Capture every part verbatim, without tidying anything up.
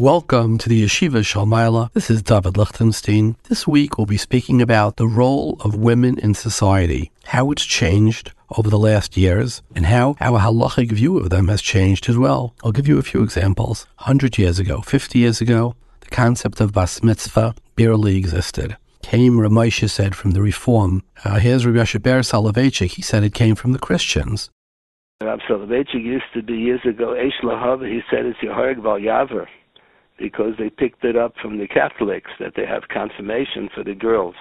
Welcome to the Yeshiva Shalmaila. This is David Lichtenstein. This week we'll be speaking about the role of women in society, how it's changed over the last years, and how our halachic view of them has changed as well. I'll give you a few examples. one hundred years ago, fifty years ago, the concept of bas mitzvah barely existed. Came, Rav Moshe said, from the Reform. Uh, here's Rav Yashiber Soloveitchik. He said it came from the Christians. Rav Soloveitchik used to be years ago, Eish Lahava, he said it's Yehareg Val Yaver, because they picked it up from the Catholics, that they have confirmation for the girls.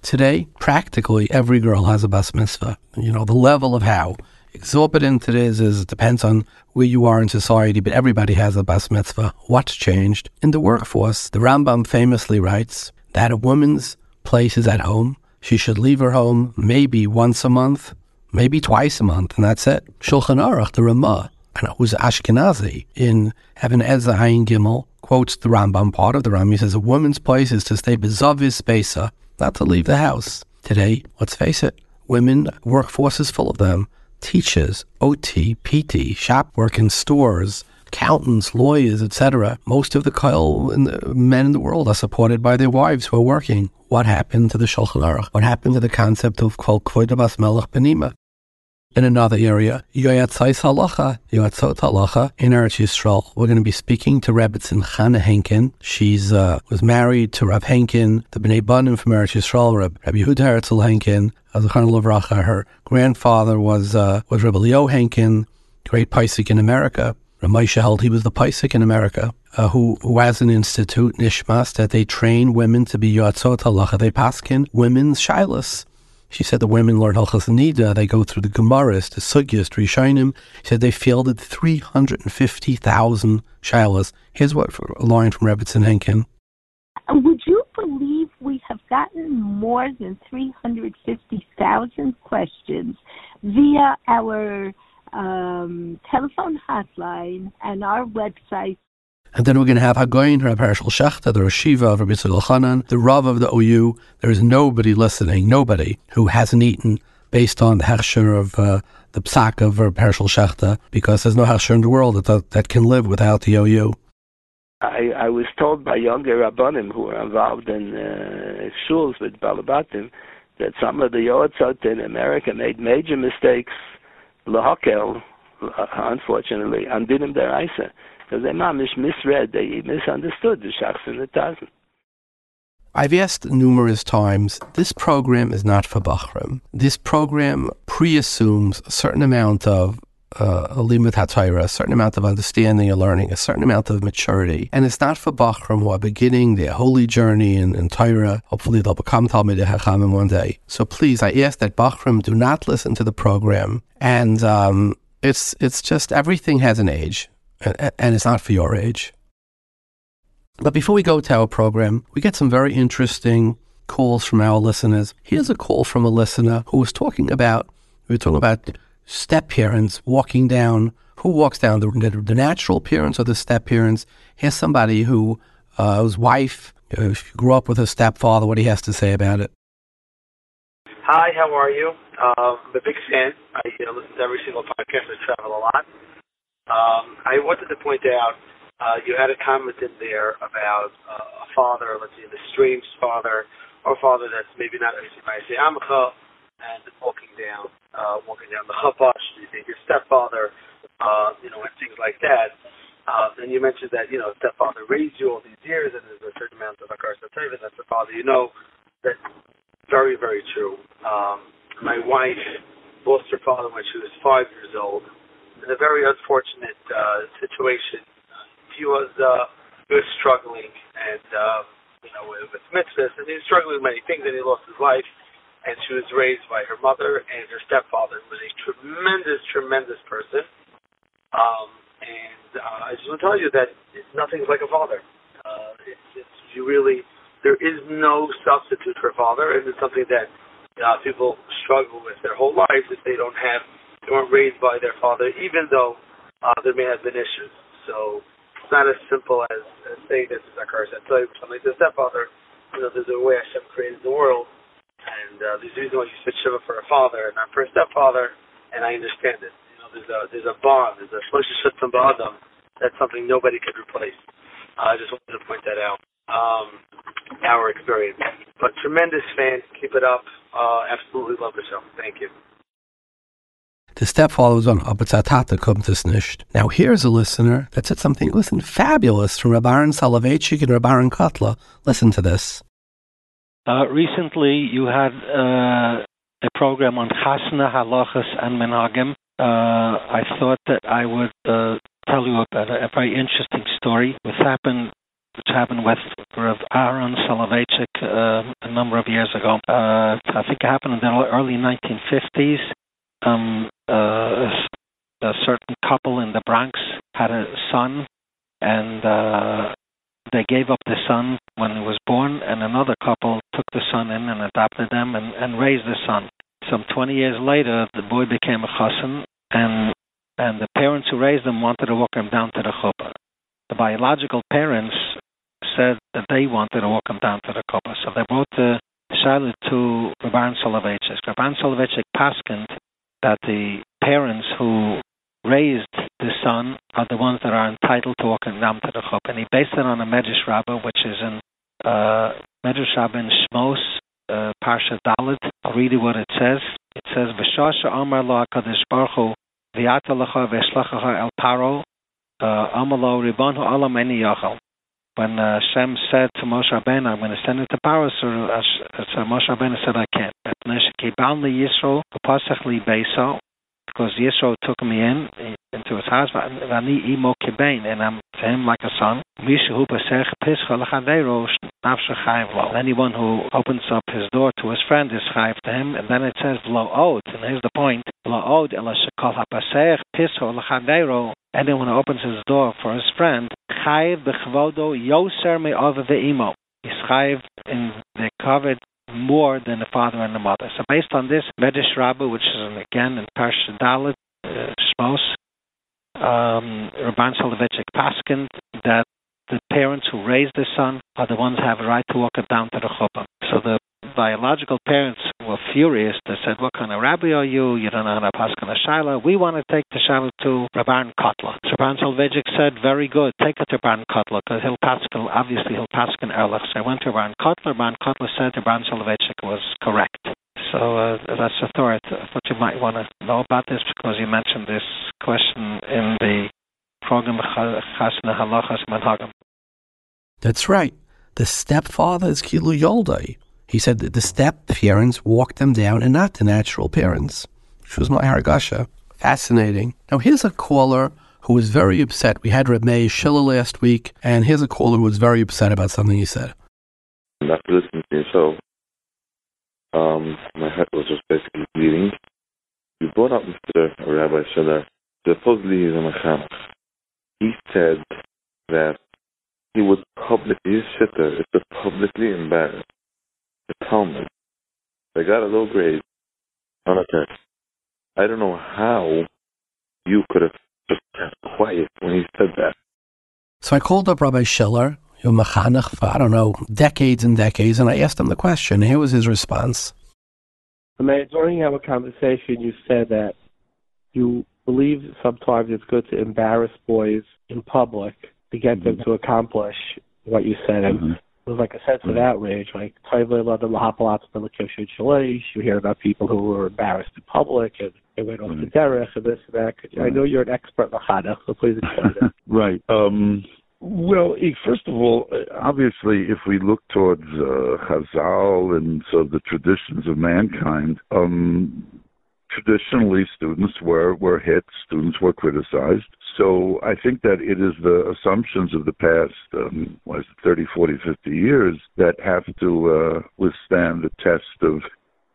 Today, practically every girl has a bas mitzvah. You know, the level of how exorbitant it is, is it depends on where you are in society, but everybody has a bas mitzvah. What's changed? In the workforce, the Rambam famously writes that a woman's place is at home. She should leave her home maybe once a month, maybe twice a month, and that's it. Shulchan Aruch, the Ramah, and who's Ashkenazi, in Heaven Ezra Hayin Gimel, quotes the Rambam, part of the Rambam. He says, a woman's place is to stay bezavis spesa, not to leave the house. Today, let's face it, women, workforce is full of them. Teachers, O T, P T, shop work in stores, accountants, lawyers, et cetera. Most of the kol and the men in the world are supported by their wives who are working. What happened to the Shulchan Aruch? What happened to the concept of kol kvod bas melech benima? In another area, Yoyatzais Halacha, Yoyatzot Halacha, in Eretz Yisrael. We're going to be speaking to Rebbetzin Chana Henkin. She's uh, was married to Rav Henkin, the Bnei Banim from Eretz Yisrael, Reb, Rabbi Yehuda Herzl Henkin, Zechron Livracha. Her grandfather was uh, was Rebbe Leo Henkin, great Paisik in America. Rav Moshe held he was the Paisik in America, uh, who, who has an institute, Nishmas, that they train women to be Yoyatzot Halacha. They paskin women's shilas. She said the women learn Halchas Nida, they go through the Gemaras, the Sugyas, the Rishonim. She said they fielded three hundred fifty thousand shilas. Here's what a line from Rebbetzin Henkin. Would you believe we have gotten more than three hundred fifty thousand questions via our um, telephone hotline and our website? And then we're going to have Hagoyin, Rav Hershel Shechter, the Rosh Yeshiva of Rabbi Yitzchak Elchanan, the Rav of the O U. There is nobody listening, nobody, who hasn't eaten based on the Hechsher of uh, the Psak of Rav Hershel Shechter, because there's no Hechsher in the world that, that can live without the O U. I, I was told by younger Rabbanim who are involved in uh, shuls with Balabatim that some of the Yotzot in America made major mistakes, Lahakel, unfortunately, on Dinim Deraisa. Because they mamish misread, they misunderstood the Shachs and the Tazim. I've asked numerous times, this program is not for Bachrim. This program pre-assumes a certain amount of Limud uh, HaTorah, a certain amount of understanding and learning, a certain amount of maturity. And it's not for Bachrim who are beginning their holy journey in, in Torah. Hopefully they'll become Talmidei Chachamim one day. So please, I ask that Bachrim do not listen to the program. And um, it's it's just, everything has an age. And it's not for your age. But before we go to our program, we get some very interesting calls from our listeners. Here's a call from a listener who was talking about, we were talking about step parents walking down, who walks down, the, the natural parents or the step parents. Here's somebody who, uh, whose wife, you know, she grew up with her stepfather, what he has to say about it. Hi, how are you? Uh, I'm a big fan. I you know, listen to every single podcast. I travel a lot. Um, I wanted to point out, uh, you had a comment in there about uh, a father, let's say an estranged father, or a father that's maybe not a Yisraeli Amcha, and walking down, uh, walking down the Chapash, you think your stepfather, uh, you know, and things like that. Uh, and you mentioned that, you know, stepfather raised you all these years, and there's a certain amount of Akar Satayv, and that's the father you know. That's very, very true. Um, my wife lost her father when she was five years old. In a very unfortunate uh, situation, he was uh, he was struggling, and uh, you know, with mitzvahs, and he was struggling with many things, and he lost his life. And she was raised by her mother and her stepfather, who was a tremendous, tremendous person. Um, and uh, I just want to tell you that nothing's like a father. Uh, it's, it's you really there is no substitute for a father, and it's something that uh, people struggle with their whole lives if they don't have. They weren't raised by their father, even though uh, there may have been issues. So it's not as simple as, as saying this is a curse. I tell you, something like the stepfather, you know, there's a way Hashem created the world, and uh, there's a reason why you said Shiva for a father and not for a stepfather, and I understand it. You know, there's a there's a bond, there's a Shlosheshet Adam. That's something nobody could replace. I uh, just wanted to point that out. Um, our experience. But tremendous fan. Keep it up. Uh, absolutely love the show. Thank you. The step follows on, aber Zatata kommt es nicht. Now here's a listener that said something, listen, fabulous from Rabbi Aaron Soloveitchik and Rabbi Aaron Kotler. Listen to this. Uh, recently you had uh, a program on Chasna, Halachas, and Menhagim. Uh, I thought that I would uh, tell you about a, a very interesting story which happened which happened with Rav Aaron Soloveitchik uh, a number of years ago. Uh, I think it happened in the early nineteen fifties. Um, uh, a certain couple in the Bronx had a son, and uh, they gave up the son when he was born, and another couple took the son in and adopted them and, and raised the son. Some twenty years later, the boy became a chassan, and and the parents who raised him wanted to walk him down to the chuppah. The biological parents said that they wanted to walk him down to the chuppah, so they brought the child to Rav Aaron Soloveitchik. Rav Aaron Soloveitchik paskind that the parents who raised the son are the ones that are entitled to walk him down to the chuppah. And he based it on a Medrash Rabbah, which is in uh, Medrash Rabbah in Shmos, uh, Parsha Dalet. I'll read you what it says. It says, V'shasha amar lo HaKadosh Baruch Hu v'yata lecha v'eshlachacha el paro amar lo ribonu alam eni yachal. When uh, Hashem said to Moshe Rabbeinu, I'm going to send it to Paro, so uh, Moshe Rabbeinu said, I can't. Because Yisro took me in, into his house, and I'm to him like a son. Anyone who opens up his door to his friend is chayav to him. And then it says, and here's the point, anyone who opens his door for his friend, chayav b'chvodo yoser me'ov ve'imo. He's chayav in the covered more than the father and the mother. So based on this, Medrash Rabbah, which is in, again in Parsha Dalet, uh, Shmos, um, Rav Aaron Soloveitchik paskind that the parents who raised the son are the ones who have a right to walk him down to the chuppah. So the biological parents were furious. They said, what kind of rabbi are you? You don't know how to paskin a shaila. We want to take the shaila to Rav Aaron Kotler. So Rav Aaron Soloveitchik said, very good, take it to Rav Aaron Kotler, because he'll paskin, obviously he'll paskin erlich. So I went to Rav Aaron Kotler. Rav Aaron Kotler said Rav Aaron Soloveitchik was correct. So uh, that's the thought. I thought you might want to know about this, because you mentioned this question in the program Chasna, Halachas, Menhagim. That's right. The stepfather is Kilu Yoldai. He said that the step-parents walked them down and not the natural parents, which was my haragasha. Fascinating. Now, here's a caller who was very upset. We had Reb Meir Schiller last week, and here's a caller who was very upset about something he said. After listening to your show, um, my head was just basically bleeding. You brought up Mister Rabbi Schiller. Supposedly he's a mechanech. He said that he was publicly, his shitter is publicly embarrassed. The Talmud. They got a low grade on a test. I don't know how you could have just kept quiet when he said that. So I called up Rabbi Schiller, who mechanech for, I don't know, decades and decades, and I asked him the question. Here was his response. During our conversation, you said that you believe sometimes it's good to embarrass boys in public to get mm-hmm. them to accomplish what you said. Mm-hmm. It was like a sense of outrage, like you hear about people who were embarrassed in public and they went off right. the derech and this and that. You, right. I know you're an expert mechana, so please explain that. Right. Um, well, first of all, obviously, if we look towards uh, Chazal and so the traditions of mankind, um, traditionally students were, were hit, students were criticized. So I think that it is the assumptions of the past, um, what is it, thirty, forty, fifty years that have to uh, withstand the test of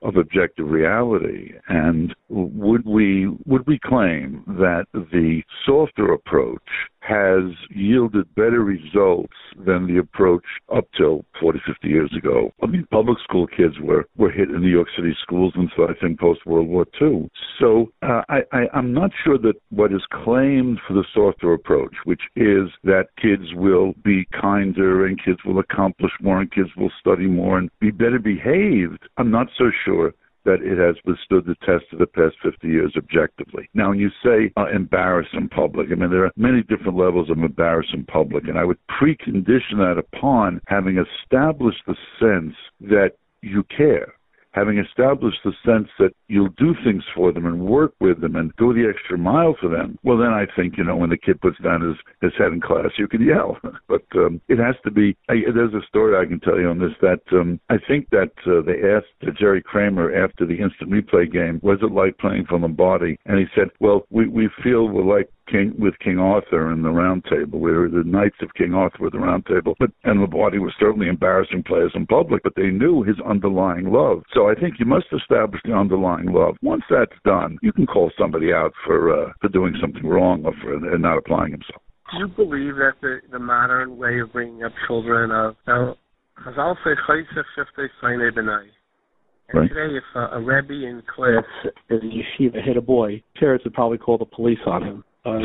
of objective reality. And would we would we claim that the softer approach has yielded better results than the approach up till forty, fifty years ago? I mean, public school kids were, were hit in New York City schools until I think post-World War Two. So uh, I, I, I'm not sure that what is claimed for the softer approach, which is that kids will be kinder and kids will accomplish more and kids will study more and be better behaved, I'm not so sure that it has withstood the test of the past fifty years objectively. Now, when you say uh, embarrass in public, I mean, there are many different levels of embarrass in public, and I would precondition that upon having established the sense that you care, having established the sense that you'll do things for them and work with them and go the extra mile for them. Well, then I think, you know, when the kid puts down his, his head in class, you can yell. But um, it has to be, I, there's a story I can tell you on this, that um, I think that uh, they asked Jerry Kramer after the instant replay game, was it like playing for Lombardi? And he said, well, we, we feel we're like King, with King Arthur and the Round Table. We were the Knights of King Arthur with the Round Table. But, and Lombardi was certainly embarrassing players in public, but they knew his underlying love. So I think you must establish the underlying love. Once that's done, you can call somebody out for uh, for doing something wrong or for and not applying himself. Do you believe that the, the modern way of bringing up children of, now, I'll say, right. Today, if uh, a Rebbe in class in yeshiva hit a boy, parents would probably call the police on him. Uh,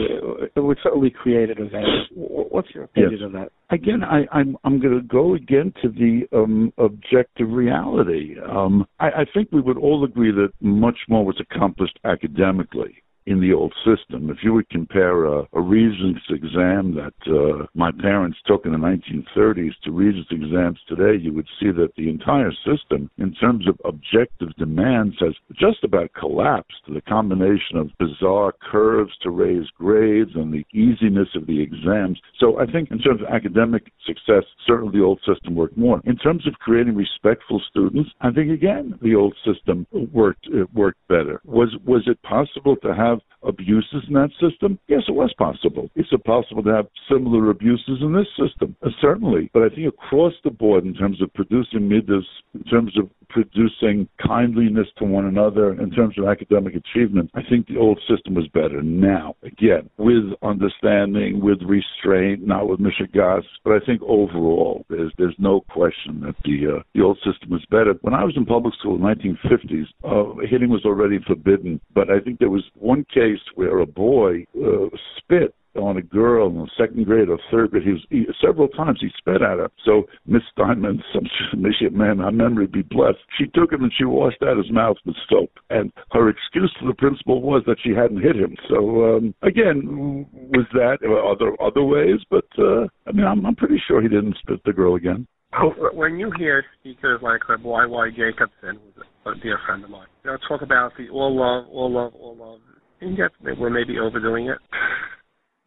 it would certainly create an event. What's your opinion yes. on that? Again, I, I'm I'm going to go again to the um, objective reality. Um, I, I think we would all agree that much more was accomplished academically in the old system. If you would compare a, a Regents exam that uh, my parents took in the nineteen thirties to Regents exams today, you would see that the entire system, in terms of objective demands, has just about collapsed. The combination of bizarre curves to raise grades and the easiness of the exams. So I think in terms of academic success, certainly the old system worked more. In terms of creating respectful students, I think, again, the old system worked worked better. Was, was it possible to have abuses in that system? Yes, it was possible. Is it possible to have similar abuses in this system? Uh, certainly. But I think across the board, in terms of producing middas, in terms of producing kindliness to one another, in terms of academic achievement, I think the old system was better. Now, again, with understanding, with restraint, not with mishigas, but I think overall, there's there's no question that the uh, the old system was better. When I was in public school in the nineteen fifties, uh, hitting was already forbidden, but I think there was one case where a boy uh, spit on a girl in second grade or third grade. He was he, several times he spit at her. So Miss Steinman, some man, her memory be blessed. She took him and she washed out his mouth with soap. And her excuse to the principal was that she hadn't hit him. So um, again, was that other other ways? But uh, I mean, I'm, I'm pretty sure he didn't spit the girl again. When you hear speakers like Y Y Jacobson, who's a dear friend of mine, you know, talk about the all love, all love, all love. You get we're maybe overdoing it.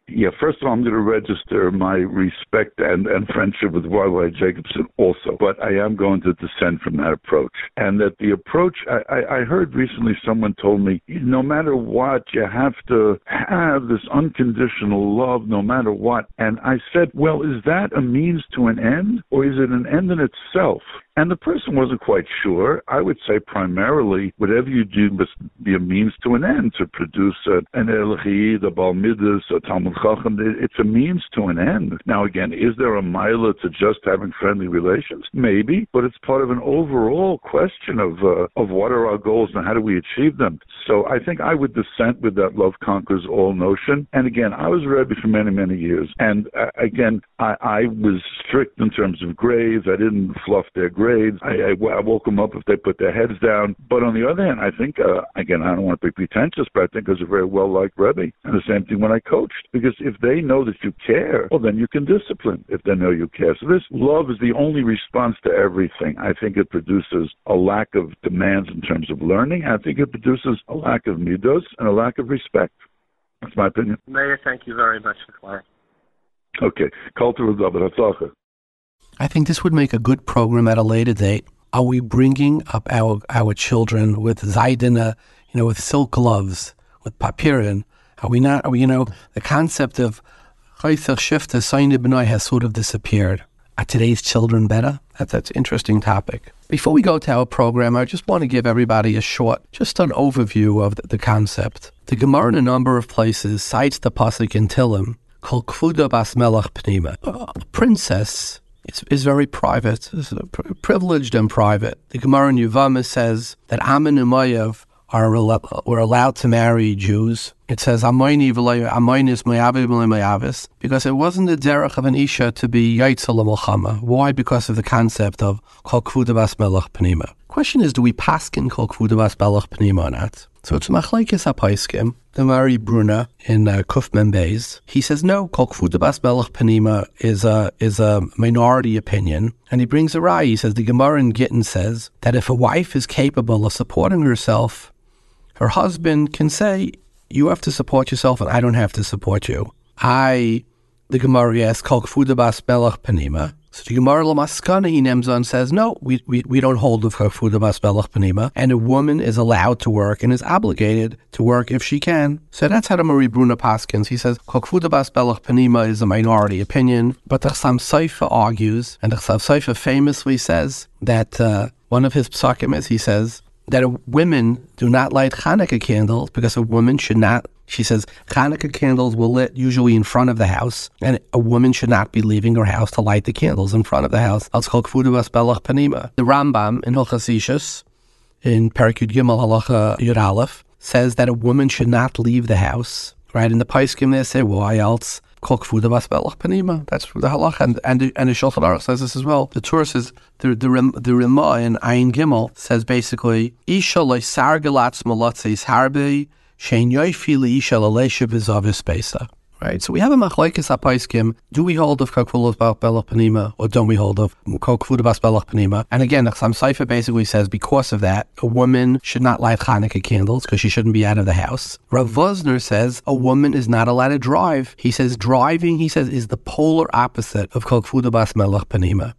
Yeah, first of all, I'm going to register my respect and, and friendship with Y Y Jacobson also, but I am going to dissent from that approach. And that the approach, I, I, I heard recently someone told me, no matter what, you have to have this unconditional love, no matter what. And I said, well, is that a means to an end, or is it an end in itself? And the person wasn't quite sure. I would say primarily, whatever you do must be a means to an end, to produce a, an Elchid, a Balmidas, a Talmud Chacham. It's a means to an end. Now, again, is there a milah to just having friendly relations? Maybe, but it's part of an overall question of uh, of what are our goals and how do we achieve them. So I think I would dissent with that love conquers all notion. And again, I was a Rebbe for many, many years. And uh, again, I, I was strict in terms of grades. I didn't fluff their grades. grades. I, I, I woke them up if they put their heads down. But on the other hand, I think, uh, again, I don't want to be pretentious, but I think it was a very well-liked Rebbe. And the same thing when I coached. Because if they know that you care, well, then you can discipline if they know you care. So this love is the only response to everything. I think it produces a lack of demands in terms of learning. I think it produces a lack of midos and a lack of respect. That's my opinion. Mayor, thank you very much for calling. Okay. Cultural David. I think this would make a good program at a later date. Are we bringing up our our children with zaydina, you know, with silk gloves, with papirin? Are we not, are we, you know, the concept of chayser shifta soine b'noi has sort of disappeared. Are today's children better? That, that's an interesting topic. Before we go to our program, I just want to give everybody a short, just an overview of the, the concept. The Gemara in a number of places cites the pasuk in Tehillim called Kvuda bas melech pnima. A princess It's, it's very private, it's privileged and private. The Gemara in Yevamah says that Ammon and Moav are were allowed to marry Jews. It says, Amoini v'lo amoinis me'aviv v'lo me'avis, because it wasn't the derech of an isha to be yaitzel l'molchama. Why? Because of the concept of kol kvuda bas melech p'nima. Question is, do we paskin kol kvuda bas melech p'nima or not? So it's machlekes hapaiskim. The Mari Bruna in uh, Kuf Membeis, he says no. Kol kvuda bas melech p'nima is a is a minority opinion, and he brings a raya. He says the Gemara in Gittin says that if a wife is capable of supporting herself, her husband can say, "You have to support yourself, and I don't have to support you." I, the Gemara asks, "Kol kvuda bas melech p'nima." So the Gemara Lamaskana Nemzon says, no, we, we we don't hold of kvuda bas melech p'nima, and a woman is allowed to work and is obligated to work if she can. So that's how the Mari Bruna paskins. He says, kol kvuda bas melech p'nima is a minority opinion, but the Chassam Sofer argues, and the Chassam Sofer famously says that uh, one of his psakim is, he says, that women do not light Hanukkah candles because a woman should not, she says, Hanukkah candles were lit usually in front of the house, and a woman should not be leaving her house to light the candles in front of the house. That's called kvuda bas melech p'nima. The Rambam in Hilchos Ishus, in Perek Yud Gimel Halacha Yud Aleph, says that a woman should not leave the house. Right, in the Paiskim they say, why else? Kol kvuda bas melech p'nima. That's the halacha, and and the, and the Shulchan Aruch says this as well. The Torah says the the the Rima in Ayin Gimel says basically, isha leisargelatz malatzis harbi shein yoyfi leisha leleisha b'zavis beisa. Right, so we have a machlokes hapaiskim. Do we hold of kol kvuda bas melech p'nima, or don't we hold of kol kvuda bas melech p'nima? And again, the Chassam Sofer basically says because of that, a woman should not light Hanukkah candles because she shouldn't be out of the house. Rav Vosner says a woman is not allowed to drive. He says driving, he says, is the polar opposite of kol kvuda bas melech p'nima.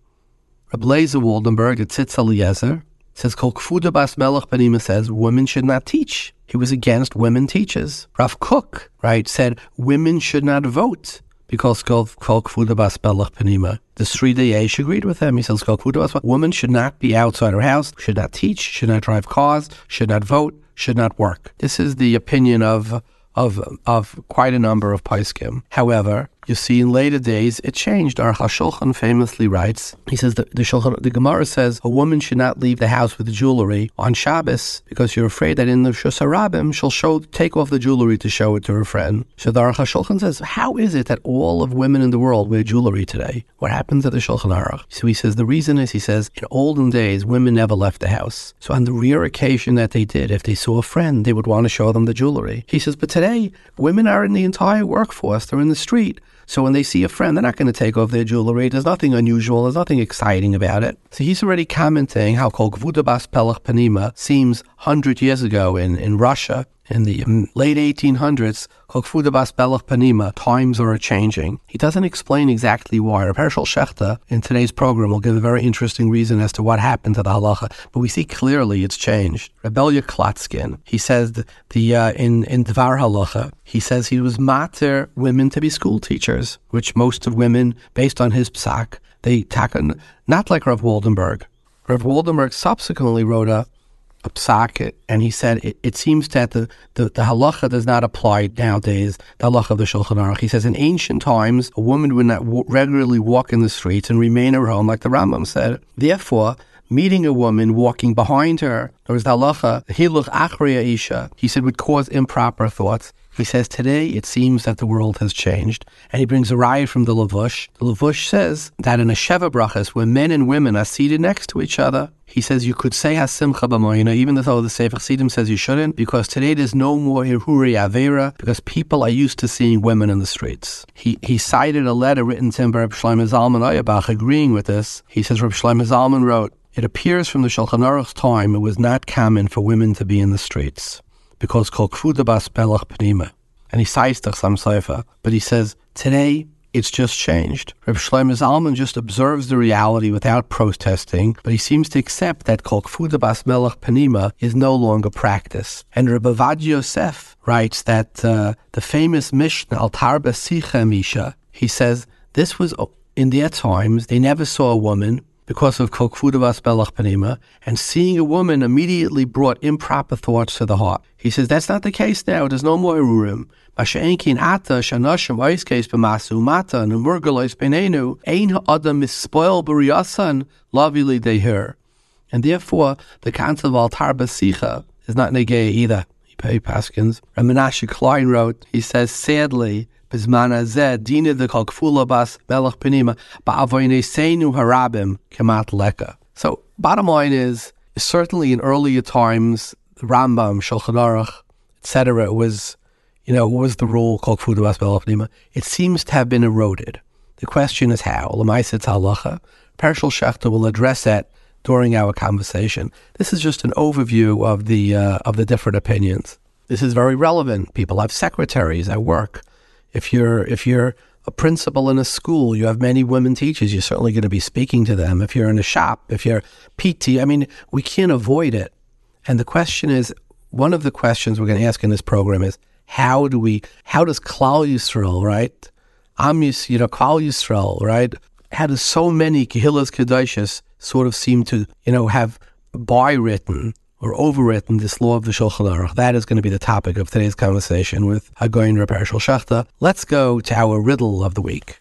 Rav Lezer Waldenberg, the Tzitz Eliezer, says kol kvuda bas melech p'nima says women should not teach. He was against women teachers. Rav Kook, right, said women should not vote because kol kvuda bas melech p'nima. The Sri Dayesh agreed with him. He says kol kvuda bas melech. Women should not be outside her house, should not teach, should not drive cars, should not vote, should not work. This is the opinion of of of quite a number of Paiskim. However, you see, in later days, it changed. Aruch HaShulchan famously writes, he says, the, the, Shulchan, the Gemara says, a woman should not leave the house with jewelry on Shabbos because you're afraid that in the Shusarabim, she'll show, take off the jewelry to show it to her friend. So the Aruch HaShulchan says, how is it that all of women in the world wear jewelry today? What happens at the Shulchan Aruch? So he says, the reason is, he says, in olden days, women never left the house. So on the rare occasion that they did, if they saw a friend, they would want to show them the jewelry. He says, but today, women are in the entire workforce. They're in the street. So when they see a friend, they're not going to take off their jewelry. There's nothing unusual. There's nothing exciting about it. So he's already commenting how kol kvuda bas melech p'nima seems one hundred years ago in, in Russia, in the late eighteen hundreds, kol kvuda bas melech p'nima, times are changing. He doesn't explain exactly why. Rav Hershel Schechter in today's program will give a very interesting reason as to what happened to the halacha, but we see clearly it's changed. Reb Elia Klotzkin, he says that the uh, in, in Dvar Halacha, he says he was mater women to be school teachers, which most of women, based on his psak, they taken, not like Rav Waldenberg. Rav Waldenberg subsequently wrote a a psak, and he said it, it seems that the, the, the halacha does not apply nowadays, the halacha of the Shulchan Aruch. He says in ancient times, a woman would not w- regularly walk in the streets and remain at her home, like the Rambam said. Therefore, meeting a woman walking behind her, or as the halacha, hiluch achriya isha, he said would cause improper thoughts. He says today it seems that the world has changed, and he brings a raya from the Lavush. The Lavush says that in a Sheva Brachas, where men and women are seated next to each other, he says you could say hasimcha b'moina, even though the Sefer Chassidim says you shouldn't, because today there's no more hiruri avera, because people are used to seeing women in the streets. He he cited a letter written to him by Reb Shlomo Zalman Oyabach agreeing with this. He says Reb Shlomo Zalman wrote, it appears from the Shulchan Aruch's time it was not common for women to be in the streets, because kol kvuda bas melech p'nima. And he cites the Chassam Sofer, but he says, today, it's just changed. Reb Shlomo Zalman just observes the reality without protesting, but he seems to accept that kol kvuda bas melech p'nima is no longer practiced. And Reb Avad Yosef writes that uh, the famous Mishnah, al tarba sicha misha, he says, this was, in their times, they never saw a woman, because of kol kvuda bas melech p'nima, and seeing a woman immediately brought improper thoughts to the heart. He says, that's not the case now. There's no more erurim. And therefore, the concept of altar basicha is not Nagea either. He Paskins. And Menashe Klein wrote, he says, sadly, so bottom line is, certainly in earlier times, the Rambam, Shulchan Aruch, et cetera, was, you know, what was the rule called Kfulabas Melech Pnima? It seems to have been eroded. The question is how. L'maaseh it's halacha. Pershel Shechter will address that during our conversation. This is just an overview of the uh, of the different opinions. This is very relevant. People have secretaries at work. If you're if you're a principal in a school, you have many women teachers. You're certainly going to be speaking to them. If you're in a shop, if you're P T, I mean, we can't avoid it. And the question is, one of the questions we're going to ask in this program is, how do we? How does Klal Yisrael, right? Am Yis, you know, Klal Yisrael, right? How does so many Kehillas Kedoshas sort of seem to, you know, have by-written or overwritten this law of the Shulchan Aruch? That is going to be the topic of today's conversation with Hagoyin Reb Pershel Shechter. Let's go to our riddle of the week.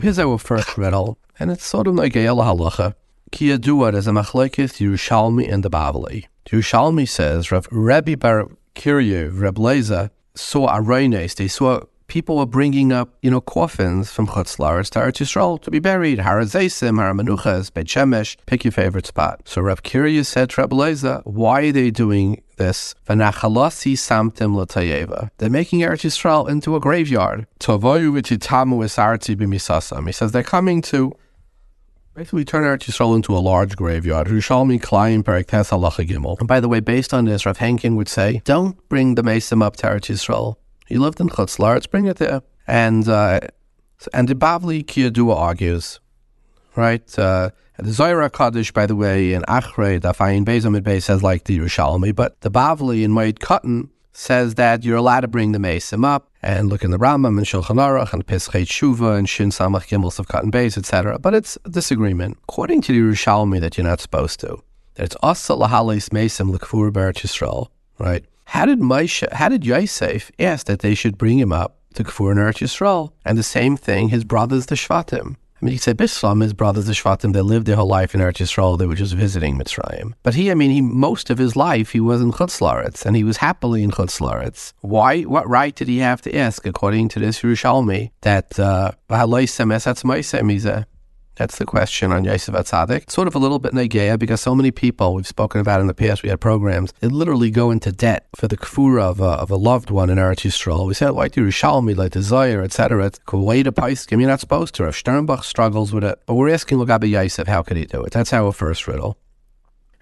Here's our first riddle, and it's sort of nogea lahalacha. Ki yadua, there's a machlokes Yerushalmi and the Bavli. Yerushalmi says, Rav Rebbe Bar Kirya, Reb Leza, saw arones, they saw people were bringing up, you know, coffins from Chutz La'aretz to Eretz Yisrael to be buried. Har Zesim, Har Menuchas, Beit Shemesh, pick your favorite spot. So Reb Kirya said to Reb Leza, why are they doing this? V'nachalasi samtim l'tayeva. They're making Eretz Yisrael into a graveyard. Tovoyu v'titamu es arti b'misasam. He says they're coming to basically turn Eretz Yisrael into a large graveyard. Yerushalmi Klein Perek Tes Halacha Gimel. And by the way, based on this, Rav Henkin would say, don't bring the Mesim up to Eretz Yisrael. He lived in Chutz La'aretz, bring it there. And uh, and the Bavli Kiyadua argues, right? Uh, the Zohar HaKadosh, by the way, in Achrei, Daf Ayin Beis Amid Beis says like the Yerushalmi, but the Bavli in Moed Katan says that you're allowed to bring the Mesim up. And look in the Rambam and Shulchan Aruch and Pesachei Tshuva and Shin Samach Gimel of Cotton Bays, et cetera. But it's a disagreement. According to the Yerushalmi, that you're not supposed to. That it's Asa Lahalis Mesim L'Kvur B'Eretz Yisrael, right? How did Moshe, how did Yosef ask that they should bring him up to Kfur in Eretz Yisrael? And the same thing, his brothers, the Shvatim. I mean, he said Bislam, his brothers, the Shvatim, they lived their whole life in Eretz Yisrael. They were just visiting Mitzrayim. But he, I mean, he most of his life, he was in Chutz La'aretz, and he was happily in Chutz La'aretz. Why, what right did he have to ask, according to this Yerushalmi, that, uh, that's the question on Yosef HaTzadik. Sort of a little bit negea, because so many people we've spoken about in the past, we had programs, they literally go into debt for the kfura of a, of a loved one in Eretz Yisrael. We said, why do Yerushalmi, like the Zohar, et cetera. It's way to Paiskim, you're not supposed to. Rav Sternbach struggles with it. But we're asking L'Gabe Yosef, how could he do it? That's our first riddle.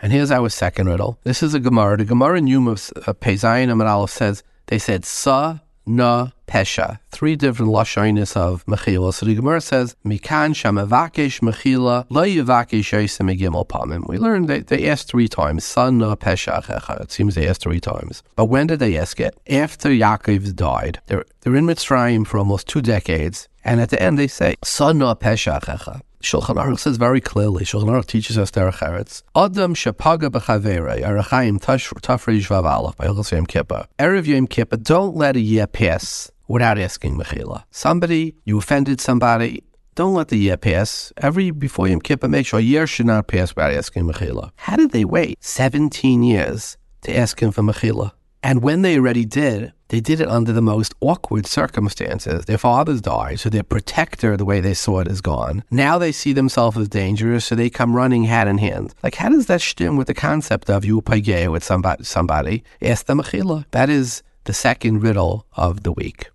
And here's our second riddle. This is a Gemara. The Gemara in Yuma of uh, Pezayin and Aleph says, they said, Sa, Na, Pesha. Three different lashonis of Mechila. So the Gemara says, Mikan Shamavakesh Mechila, Lo Yevakesh Yosem Megimel Pamim. We learned that they asked three times. Son Na Pesha Achecha. It seems they asked three times. But when did they ask it? After Yaakov died. They're, they're in Mitzrayim for almost two decades. And at the end they say, Son Na Pesha Achecha. Shulchan Aruch says very clearly, Shulchan Aruch teaches us Derech Eretz. Adam shepaga b'chaverei, Arachayim tafrei shvav aleph, by Hilchos Yom Kippur. Erev Yom Kippur, don't let a year pass without asking mechila. Somebody, you offended somebody, don't let the year pass. Every, before Yom Kippur, make sure a year should not pass without asking mechila. How did they wait seventeen years to ask him for mechila? And when they already did, they did it under the most awkward circumstances. Their fathers died, so their protector, the way they saw it, is gone. Now they see themselves as dangerous, so they come running hand in hand. Like, how does that stem with the concept of you pagay with somebody, somebody? Ask them achila. That is the second riddle of the week.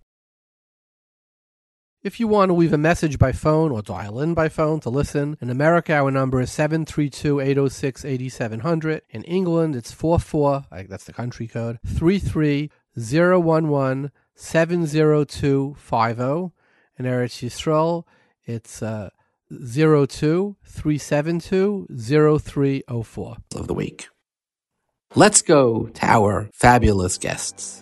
If you want to leave a message by phone or dial in by phone to listen, in America our number is seven three two, eight oh six, eight seven zero zero. In England it's four four, like that's the country code, three three zero one one, seven zero two five zero. In Eretz Yisrael it's uh, zero two, three seven two, zero three zero four. Of the week. Let's go to our fabulous guests.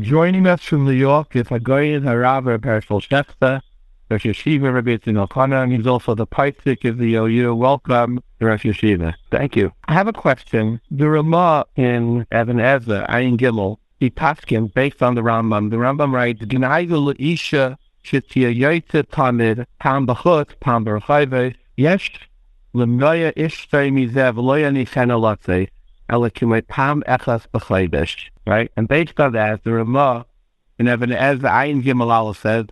Joining us from New York is Hagoyin Harav Reb Hershel Schefter, Rosh Yeshiva Rabbi Yitzchak O'Connor, and he's also the Paisik of the O U. Welcome, Rosh Yeshiva. Thank you. I have a question. The Ramah in Evan Ezra, Ayin Gimel, the Paskin, based on the Rambam, the Rambam writes, Gnaizu l'isha shetia yoyte tamid, tam b'chut, tam b'rchayve, yesh l'mnoya ishtay mizev loya nisena lotze. Right? And based on that, the Ramah, and even as the Ayin Gimel Aleph says,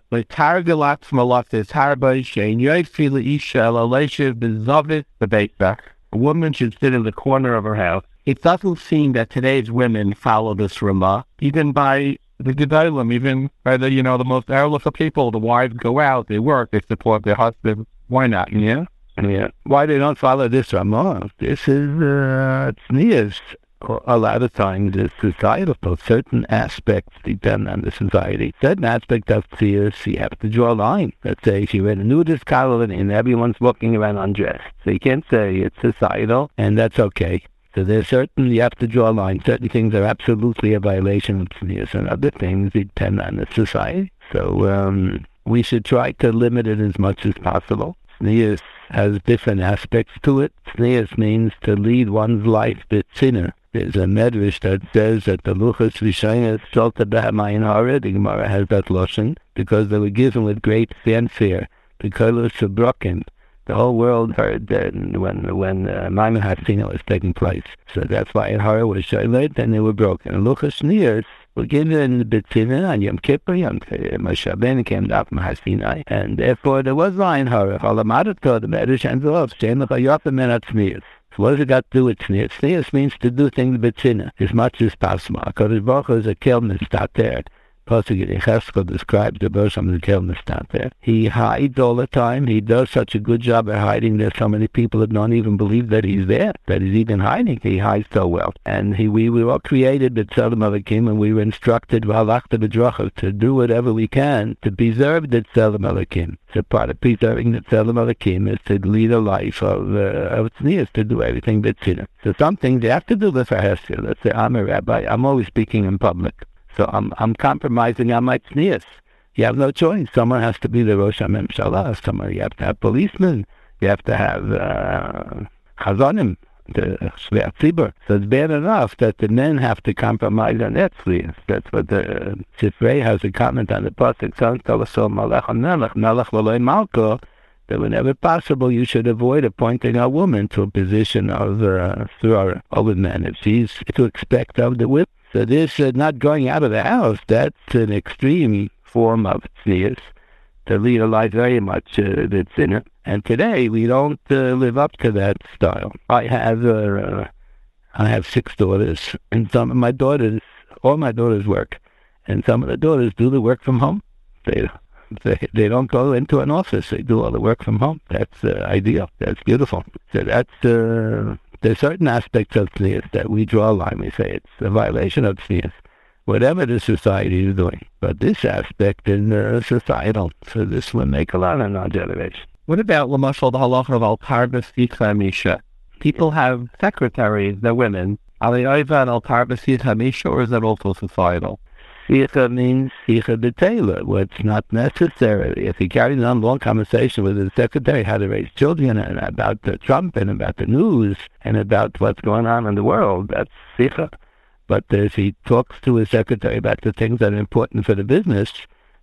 a woman should sit in the corner of her house. It doesn't seem that today's women follow this Ramah, even by the Gedolim, even by the, you know, the most powerless of people. The wives go out, they work, they support their husband. Why not? Yeah? Yeah. Why they don't follow this Ramah? This is uh, it's a lot of times it's societal. Certain aspects depend on the society. Certain aspects of fear, so you have to draw a line. Let's say if you're in a nudist colony and everyone's walking around undressed, so you can't say it's societal, and that's okay. So there's certain, you have to draw a line. Certain things are absolutely a violation of tznius, and other things depend on the society. So um, we should try to limit it as much as possible. Tznius has different aspects to it. Tznius means to lead one's life with sinner. There's a medrash that says that the Luchas Rishonis Shalta B'Hamayin Hara, the Gemara has that lotion, because they were given with great fanfare. The Kolos Shabrokim, the whole world heard that when when uh, Maimon HaSina was taking place. So that's why Hara was shaylet, and they were broken. And Luchas Tznius were given the B'Tzina on Yom Kippur. Yom Moshe Rabbeinu came down from Har Sinai, and therefore there was Ayin Hara. Halamadato, the Medrash ends off, Shem L'Chayofim En HaTznius. What does it got to do with tznius? Tznius means to do things b'tzina as much as possible. HaKadosh Baruch Hu is a kel mistater. Pasuk in Yechezkel describes the person as a kel mistater. He hides all the time. He does such a good job at hiding that so many people that don't even believe that he's there, that he's even hiding. He hides so well. And he, we were all created b'tzalem Elokim, and we were instructed v'halachta b'drachav to do whatever we can to preserve the b'tzalem Elokim. The part of preserving the Tzalem Elokim is to lead a life of tznius, uh, to do everything but tzina. So some things they have to do with a hesed. Let's say I'm a rabbi, I'm always speaking in public, so I'm I'm compromising on my tznius. You have no choice. Someone has to be the Rosh Hamimshalah. Someone, you have to have policemen. You have to have chazanim, uh, the Shvei Tzibur. So it's bad enough that the men have to compromise on that tznius. That's what the uh, Sifrei has a comment on the pasuk. Son tell us all malach melech melech v'loy malko, that whenever possible you should avoid appointing a woman to a position of uh, throra over men. If she's to expect of the whip. So this uh, not going out of the house, that's an extreme form of tznius, to lead a life very much uh, that's in it. And today we don't uh, live up to that style. I have uh, uh, I have six daughters, and some of my daughters, all my daughters work, and some of the daughters do the work from home. They they, they don't go into an office. They do all the work from home. That's uh, ideal. That's beautiful. So that's uh, there's certain aspects of tznius that we draw a line. We say it's a violation of tznius, whatever the society is doing. But this aspect is uh, societal. So this will make a lot in our generation. What about l'mashal the halacha of al parves yicha misha? People have secretaries, they're women. Are they over an al parves yicha misha, or is that also societal? Sicha means sicha b'teila, where it's not necessary. If he carries on long conversation with his secretary, how to raise children, and about the Trump, and about the news, and about what's going on in the world, that's sicha. But if he talks to his secretary about the things that are important for the business,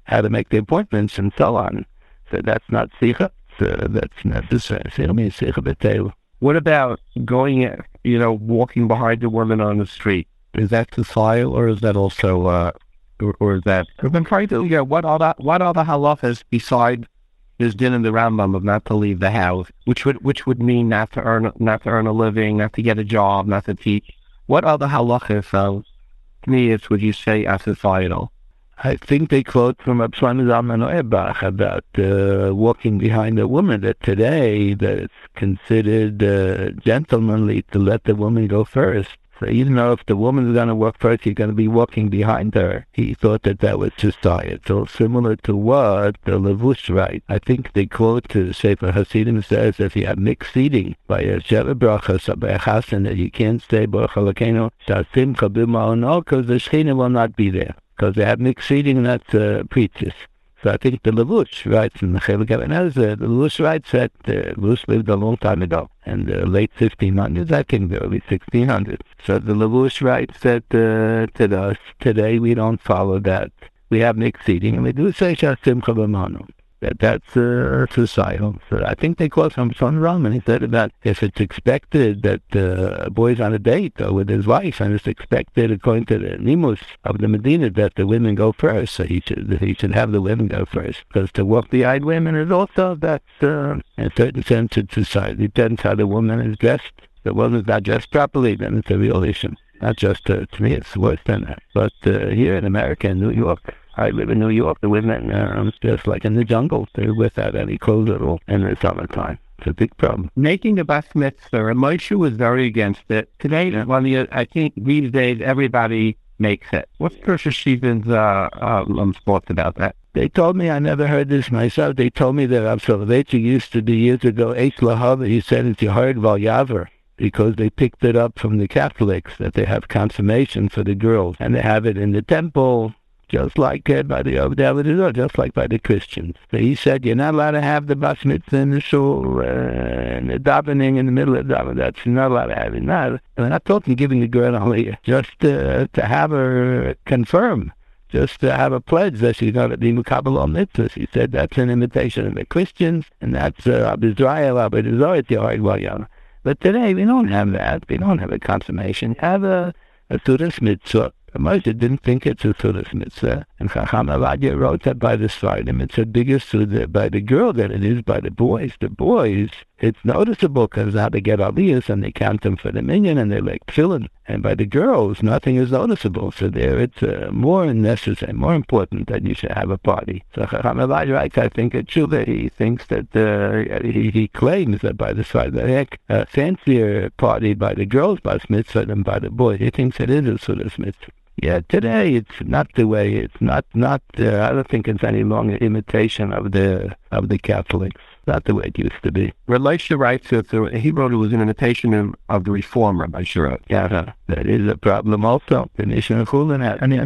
how to make the appointments, and so on, so that's not sicha. So that's necessary. Sicha means sicha b'teila. What about going, you know, walking behind a woman on the street? Is that societal, or is that also... Uh... Or, or is that? I've been trying to figure out what all that, what all the halachas beside this din in the Rambam of not to leave the house, which would which would mean not to earn not to earn a living, not to get a job, not to teach. What other halachas of tznius would you say are societal? I think they quote from Reb Shlomo Zalman Oerbach about uh, walking behind a woman, that today that it's considered uh, gentlemanly to let the woman go first. So even though if the woman is going to walk first, you're going to be walking behind her. He thought that that was societal, similar to what the Levush writes. I think the quote to Sefer Hasidim says, if you have mixed seating by a Sheva Brachas or by a Chasen, that you can't say Baruch Elokeinu Shasim Kabim Ma'ono, because the Shechina will not be there. because they haven't exceeding that uh, preaches. So I think the Levush writes in the Chelik HaBenaz, the Levush writes that uh, Levush lived a long time ago, in the late fifteen hundreds, I think the early sixteen hundreds. So the Levush writes that uh, to us, today we don't follow that. We have an exceeding, and we do say Shasimcha B'manu. That that's uh, societal. So I think they called him Son Ram, and he said about if it's expected that uh, a boy's on a date or with his wife, and it's expected according to the nimus of the Medina that the women go first, so he should he should have the women go first, because to walk the eyed women is also that uh, in a certain sense in society depends how the woman is dressed. The woman's not dressed properly, then it's a real issue. Not just uh, to me, it's worse than that. But uh, here in America, in New York. I live in New York. The women are just like in the jungle. They're without any clothes at all in the summertime. It's a big problem. Making the bas mitzvah, Moshe was very against it. Today, yeah. Well, I think these days everybody makes it. What's Rosh Hashiva's uh, uh, thoughts about that? They told me, I never heard this myself, they told me that Rav Soloveitchik used to be years ago, Eitz Lahav, he said it's Yehard Valyavar. Because they picked it up from the Catholics, that they have confirmation for the girls. And they have it in the temple. Just like uh, by the Avodah, just like by the Christians. So he said, you're not allowed to have the bas mitzvah in the shul, uh, and the davening in the middle of the davening. That's not allowed to have it. Not, and I'm not talking giving the girl aliyah, just uh, to have her confirm, just to have a pledge that she's going to be mekabel all mitzvahs. He said that's an imitation of the Christians, and that's Avodah Yisrael, Avodah Zorah, it's Yehard Valyavar. But today we don't have that. We don't have a consummation. Have a a Sudas mitzvah. Moshe didn't think it's a Sudas mitzvah, and Chacham Avadia wrote that by the Sfardim. It's a bigger Suda by the girl than it is by the boys. The boys, it's noticeable because how they get aliyahs and they count them for the minyan and they like tefillin. And by the girls, nothing is noticeable. So there, it's uh, more necessary, more important that you should have a party. So Chacham Avadia writes, I think at Shuvah, he thinks that uh, he, he claims that by the Sfardim, heck, a fancier party by the girls bas mitzvah than by the boys. He thinks it is a Sudas mitzvah. Yeah, today it's not the way. It's not not. Uh, I don't think it's any longer imitation of the of the Catholics. Not the way it used to be. Relisha writes that the, he wrote it was an imitation of, of the Reformer by Shura. Yeah, uh, that is a problem also. The nation of Chulinat. I mean,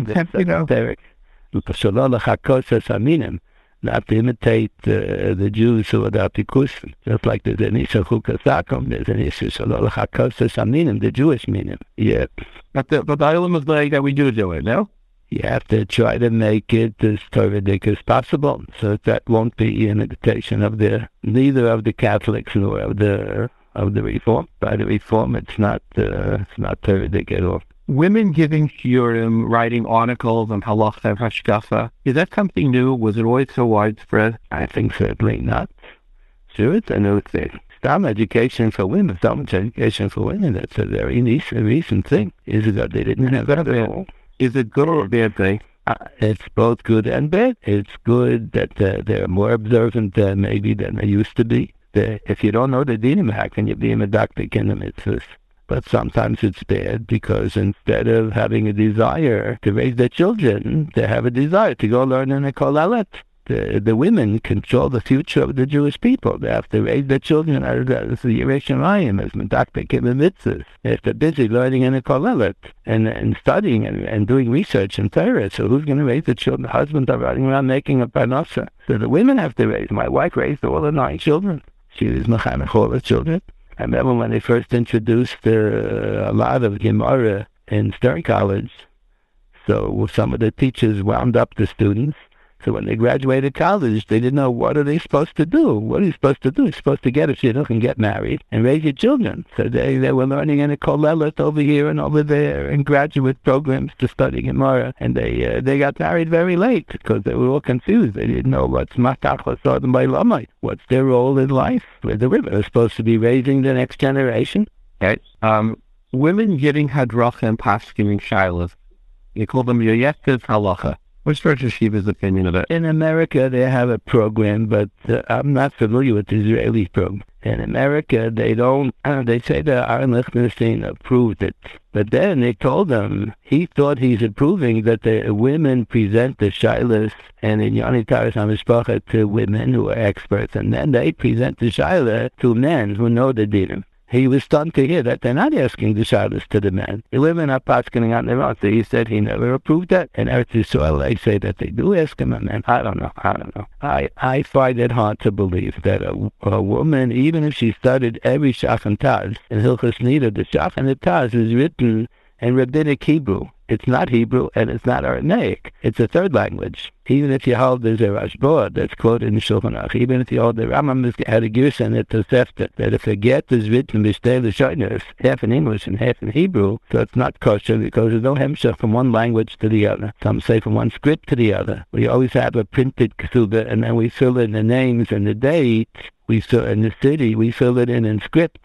you know. Not to imitate uh, the Jews who adopted Kushim. Just like there's an Isha Chukasakum, there's an Isha Shalol HaKosas Aminim, the Jewish Minim. Yeah. But the Balaam is like that we do do it, no? You have to try to make it as Toradic as possible, so that won't be an imitation of the, neither of the Catholics nor of the of the Reform. By the Reform, it's not, uh, it's not Toradic at all. Women giving shiurim, writing articles on halacha and hashkafa, is that something new? Was it always so widespread? I think certainly not. Sure, it's a new thing. Some education for women, some education for women, that's a very niche, a recent thing. Is it that they didn't have that at all? Is it good or a bad thing? Uh, it's both good and bad. It's good that uh, they're more observant uh, maybe than they used to be. They, if you don't know the dinim, how can you be a medaktik in the mitzvahs? But sometimes it's bad because instead of having a desire to raise their children, they have a desire to go learn in a kollel. The, the women control the future of the Jewish people. They have to raise their children as the Yerushalayim, as Medaktik and Mitzvahs. They have to be busy learning in a kollel and, and studying and, and doing research and Torah. So who's going to raise the children? Husbands are running around making a parnasa. So the women have to raise. My wife raised all the nine children. She was mechanech all the children. I remember when they first introduced uh, a lot of Gemara in Stern College, so some of the teachers wound up the students. So when they graduated college, they didn't know what are they supposed to do. What are you supposed to do? You're supposed to get a shidduch and get married and raise your children. So they, they were learning in a kollel over here and over there and graduate programs to study Gemara. And they uh, they got married very late because they were all confused. They didn't know what's matachos adam by lamai. What's their role in life? Where the women are supposed to be raising the next generation. Right. Um, women getting hadracha and paskining shilas. You call them yoyetes halacha. What's Rosh Hashiva's opinion of that? In America, they have a program, but uh, I'm not familiar with the Israeli program. In America, they don't, uh, they say that Aaron Lichtenstein approved it. But then they told them, he thought he's approving that the women present the shilas and in Yoni Taras HaMishpacha to women who are experts, and then they present the shilas to men who know the dinim. He was stunned to hear that they're not asking the Shabbos to the men. The women are poskening on their own. So he said he never approved that. And Eretz Yisrael, they say that they do ask him, and then, I don't know, I don't know. I, I find it hard to believe that a, a woman, even if she studied every Shachan Taz, in Hilchos Nida, the Shachan Taz is written in Rabbinic Hebrew. It's not Hebrew, and it's not Aramaic. It's a third language. Even if you hold the Zerashboa that's quoted in the Shulchan Aruch, even if you hold the Rambam had a Gersa and it's a Tosefta, that if the get is written Mishneh L'Shonos, half in English and half in Hebrew, so it's not kosher because there's no hemshah from one language to the other. Some say from one script to the other. We always have a printed Ketubah, and then we fill in the names and the date. We fill in the city. We fill it in in script.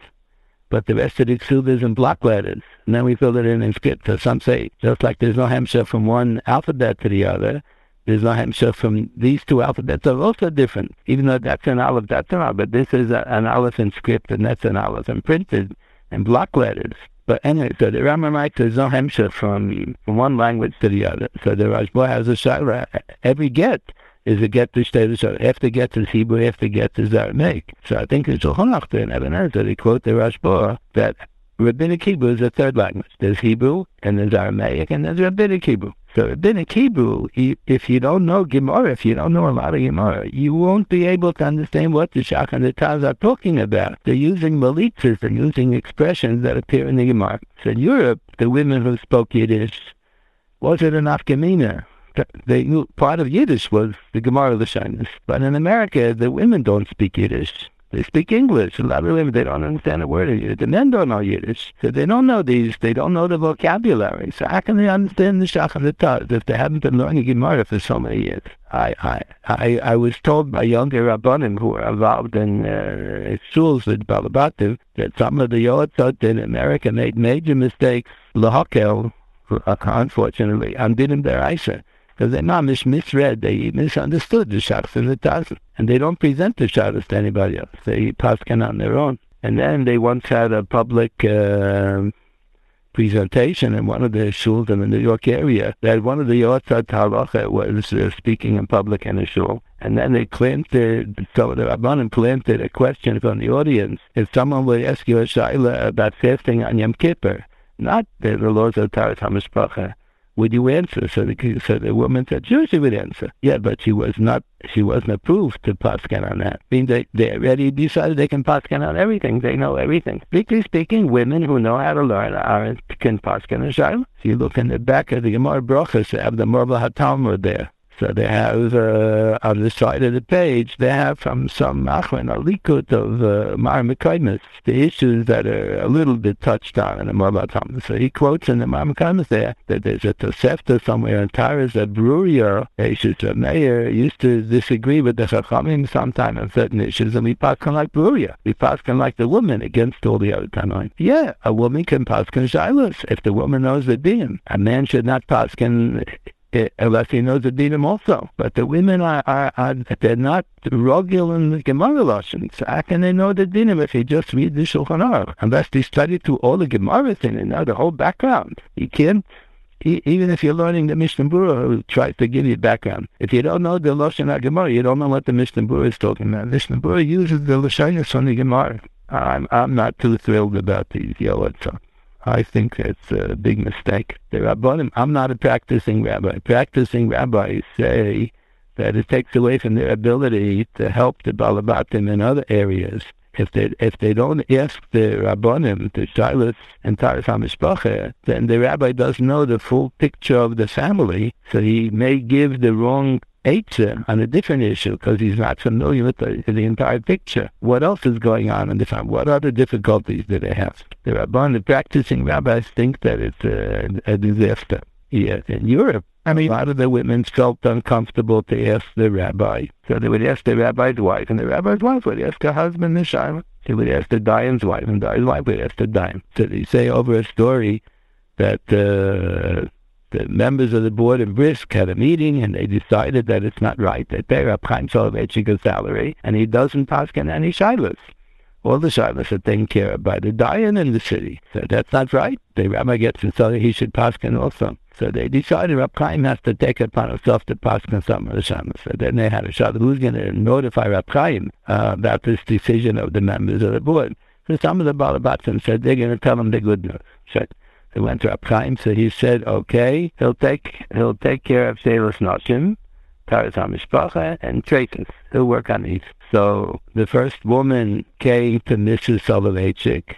But the rest of the Ketubah is in block letters. And then we fill it in in script. So some say, just like there's no hemshah from one alphabet to the other, there's no hemshah from these two alphabets are also different. Even though that's an aleph, that's an aleph. But this is a, an aleph in script, and that's an aleph in printed and block letters. But anyway, so the Rambam writes there's no hemshah from, from one language to the other. So the Rashba has a shaila. Every get is a get to state, so half the get is Hebrew, half the get is Aramaic. So I think it's a Shulchan Aruch and Ebenezer, they quote the Rashba that Rabbinic Hebrew is a third language. There's Hebrew, and there's Aramaic, and there's Rabbinic Hebrew. So Rabbinic Hebrew, if you don't know Gemara, if you don't know a lot of Gemara, you won't be able to understand what the Shach and the Taz are talking about. They're using malitzas, they're using expressions that appear in the Gemara. So in Europe, the women who spoke Yiddish, was it an afkamina? They knew part of Yiddish was the Gemara Lashonis. But in America, the women don't speak Yiddish. They speak English. A lot of women, they don't understand a word of Yiddish. The men don't know Yiddish. So they don't know these. They don't know the vocabulary. So how can they understand the Shach and the Taz if they haven't been learning Gemara for so many years? I I, I, I was told by younger Rabbanim who were involved in uh, shuls with Balabativ that some of the Yotzot in America made major mistakes, Lahakel, unfortunately, and Dinim Deraisa. Because they mamish misread, they misunderstood the Shachas and the Taz, and they don't present the Shachas to anybody else. They pasken on their own. And then they once had a public uh, presentation in one of the shuls in the New York area that one of the Yotzat Halacha was uh, speaking in public in a shul. And then they planted, so the Rabbanim planted a question from the audience. If someone would ask you a shaila about fasting on Yom Kippur, not the laws of Taras HaMishpacha, would you answer? So the, so the woman said, sure, she would answer. Yeah, but she was not, she wasn't approved to pasken on that. I mean, they, they already decided they can pasken on everything. They know everything. Strictly speaking, women who know how to learn are, can pasken on Shiloh. So you look in the back of the Gemara Brochus, they have the Morble HaTalmud there. So they have, uh, on the side of the page, they have from some Achron or Likut of uh, Mar Mekaymus, the issues that are a little bit touched on in the Morba Talmud. So he quotes in the Mar Mekaymus there that there's a Tosefta somewhere in Taras that Bruria, Eishes Meir, used to disagree with the Chachamim sometime on certain issues, and we pasken like Bruria. We pasken like the woman against all the other Tanoim. Yeah, a woman can pasken Shilas if the woman knows the din. A man should not pasken It, unless he knows the dinim also. But the women are, are, are they're not rogel in the Gemara lashons. How can they know the dinim if he just reads the Shulchan Aruch? Unless they study through all the Gemara thing and know the whole background. You can't, he, even if you're learning the Mishnah Berurah, who tries to give you background, if you don't know the lashon of Gemara, you don't know what the Mishnah Berurah is talking about. The Mishnah Berurah uses the lashonos from the Gemara. I'm, I'm not too thrilled about these yotzot. I think that's a big mistake. The Rabbanim, I'm not a practicing rabbi. Practicing rabbis say that it takes away from their ability to help the Balabatim in other areas. If they if they don't ask the Rabbanim, the Shilas and Taras HaMishpacha, then the rabbi doesn't know the full picture of the family, so he may give the wrong answer on a different issue because he's not familiar with the, the entire picture. What else is going on in the family? What other difficulties do they have? The Rabbanim, the practicing rabbis, think that it's a, a disaster. Yes, in Europe, I mean, a lot of the women felt uncomfortable to ask the rabbi. So they would ask the rabbi's wife, and the rabbi's wife would ask her husband, the shaila. She would ask the dayan's wife, and the dayan's wife would ask the dayan. So they say over a story that uh, the members of the board in Brisk had a meeting, and they decided that it's not right. They pay Reb Chaim Soloveitchik salary, and he doesn't pasken any shailas. All the shilas are taken care of by the dayan in the city. So that's not right. The rabbi gets it, so he should pasken also. So they decided Reb Chaim has to take it upon himself to pasken some of the shamas. So then they had a shot. Who's going to notify Reb Chaim uh, about this decision of the members of the board? So some of the Baal Batson said, they're going to tell him the good news. So they went to Reb Chaim, so he said, okay, he'll take he'll take care of Seilas Noshim, Taras HaMishpacha, and Traces. He'll work on these. So the first woman came to Missus Soloveitchik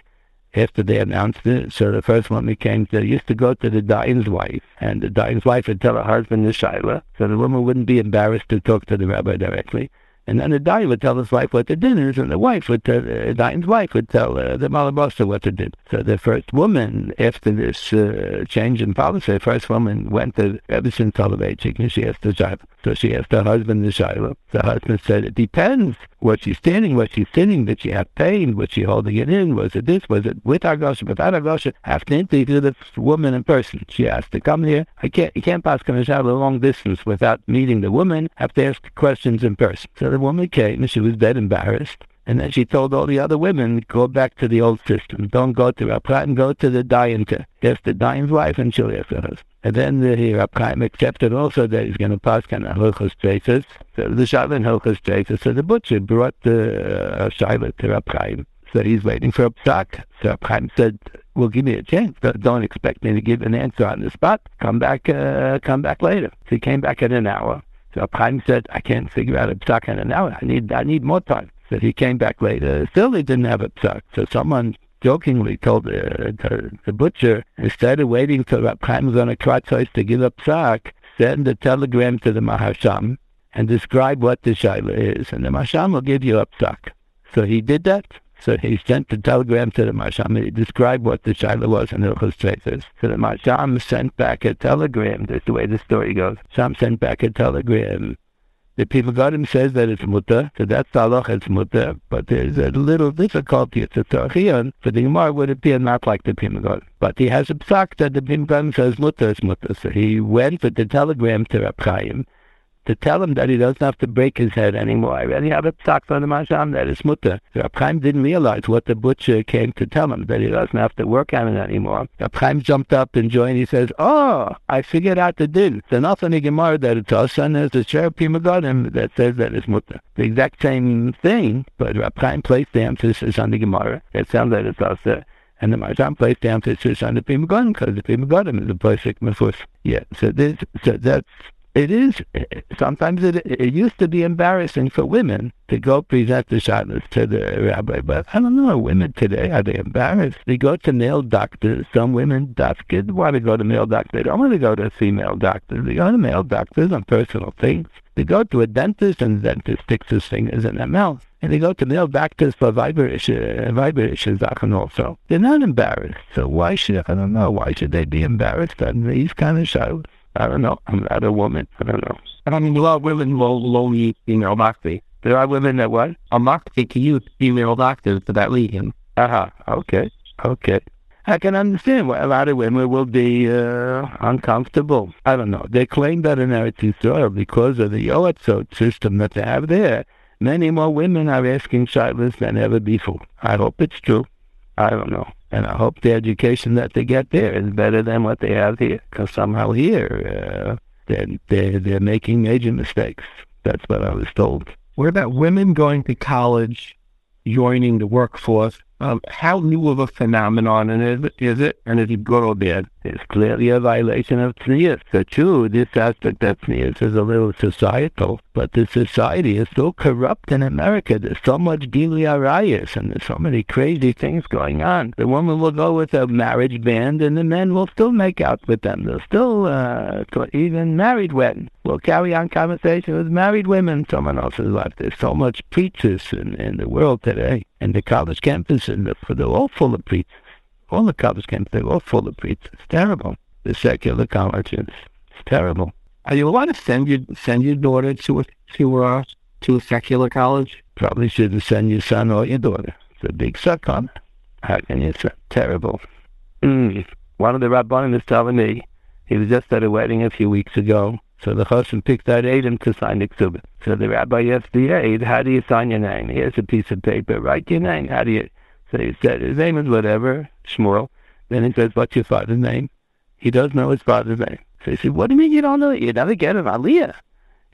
after they announced it. So the first woman came to, used to go to the Dayan's wife, and the Dayan's wife would tell her husband the Shaila, so the woman wouldn't be embarrassed to talk to the rabbi directly. And then the Dayan would tell his wife what the din is, and the wife would tell, uh, Dayan's wife would tell uh, the Malabosa what the din. So the first woman, after this uh, change in policy, the first woman went to Rebbetzin Soloveitchik, and she asked the Shaila. So she asked her husband the Shaila. The husband said, it depends. Was she standing? Was she sitting? Did she have pain? Was she holding it in? Was it this? Was it with Argosha? Without Argosha? I have to interview the woman in person. She has to come here. I can't, you can't pass Kamashal a long distance without meeting the woman. I have to ask questions in person. So the woman came, and she was dead embarrassed. And then she told all the other women, go back to the old system. Don't go to Reb Chaim, go to the Dayanka. Ask the Dayan's wife, and she'll ask her husband. And then the Reb Chaim accepted also that he's going to pass kind of Hilchos Treisos. So the Shaila in Hilchos Treisos. So the butcher brought the uh, Shaila to Reb Chaim. So he's waiting for a psak. So Reb Chaim said, well, give me a chance. Don't expect me to give an answer on the spot. Come back, uh, come back later. So he came back in an hour. So Reb Chaim said, I can't figure out a psak in an hour. I need, I need more time. So he came back later. Still, he didn't have a psak. So someone jokingly told the, the, the butcher, instead of waiting till Reb Chaim was on a kratzos to give a psak, send a telegram to the Mahasham and describe what the Shaila is, and the Mahasham will give you a psak. So he did that. So he sent the telegram to the Mahasham, and he described what the Shaila was in Hilchos Treisos. So the Mahasham sent back a telegram. That's the way the story goes. Mahasham sent back a telegram. The Pivagodim says that it's mutter, so that's the halacha, it's mutter, but there's a little difficulty. It's a tzarchion, for the Gemara would appear not like the Pivagodim. But he has a psak that the Pivagodim says mutter is mutter, so he went with the telegram to Reb Chaim to tell him that he doesn't have to break his head anymore. I already have a psak for the Masham that is mutter. So Reb Chaim didn't realize what the butcher came to tell him, that he doesn't have to work on it anymore. Reb Chaim jumped up and joined. He says, oh, I figured out the din. There's nothing in Gemara that it's us, and there's a Shara Pimagodim that says that it's mutter. The exact same thing, but Reb Chaim placed the emphasis on the Gemara. It sounds that it's us, and the Masham placed the emphasis on the Pimagodim, because the Pimagodim is a perfect mefus. Yeah, so this, so that's, It is, sometimes it, it used to be embarrassing for women to go present the Shaila to the rabbi, but I don't know, women today, are they embarrassed? They go to male doctors. Some women don't want to go to male doctors. They don't want to go to female doctors. They go to male doctors on personal things. They go to a dentist, and the dentist sticks his fingers in their mouth. And they go to male doctors for viber issues also. They're not embarrassed. So why should, I don't know, why should they be embarrassed on these kind of shows? I don't know. I'm not a woman. I don't know. And I mean, a lot of women will, will need female doctors. There are women that what? A doctor can use female doctors for that reason. Uh-huh. Okay. Okay. I can understand why a lot of women will be uh, uncomfortable. I don't know. They claim that in Eretz Yisrael, because of the Yoatzot system that they have there, many more women are asking shaylos than ever before. I hope it's true. I don't know. And I hope the education that they get there is better than what they have here. Because somehow here, uh, they're, they're, they're making major mistakes. That's what I was told. What about women going to college, joining the workforce? Um, how new of a phenomenon and is it? And is it good or bad? It's clearly a violation of tznius. So true, this aspect of tznius is a little societal, but the society is so corrupt in America. There's so much gilui arayos, and there's so many crazy things going on. The woman will go with a marriage band, and the men will still make out with them. They'll still, uh, even married women will carry on conversation with married women. Someone else is like, there's so much preachers in, in the world today. And the college campus, and the, they're all full of preachers. All the college camps, they're all full of preachers. It's terrible. The secular colleges, it's terrible. Are you allowed to send your send your daughter to a to a to a secular college? Probably shouldn't send your son or your daughter. It's a big suck on. How can you say? Terrible. Mm. One of the rabbonim was telling me he was just at a wedding a few weeks ago. So the chosen picked out Adam to sign the ksubah. So the rabbi asked the aide, how do you sign your name? Here's a piece of paper, write your name, how do you? So he said, his name is whatever, Shmuel. Then he says, what's your father's name? He doesn't know his father's name. So he said, what do you mean you don't know it? You never get an aliyah.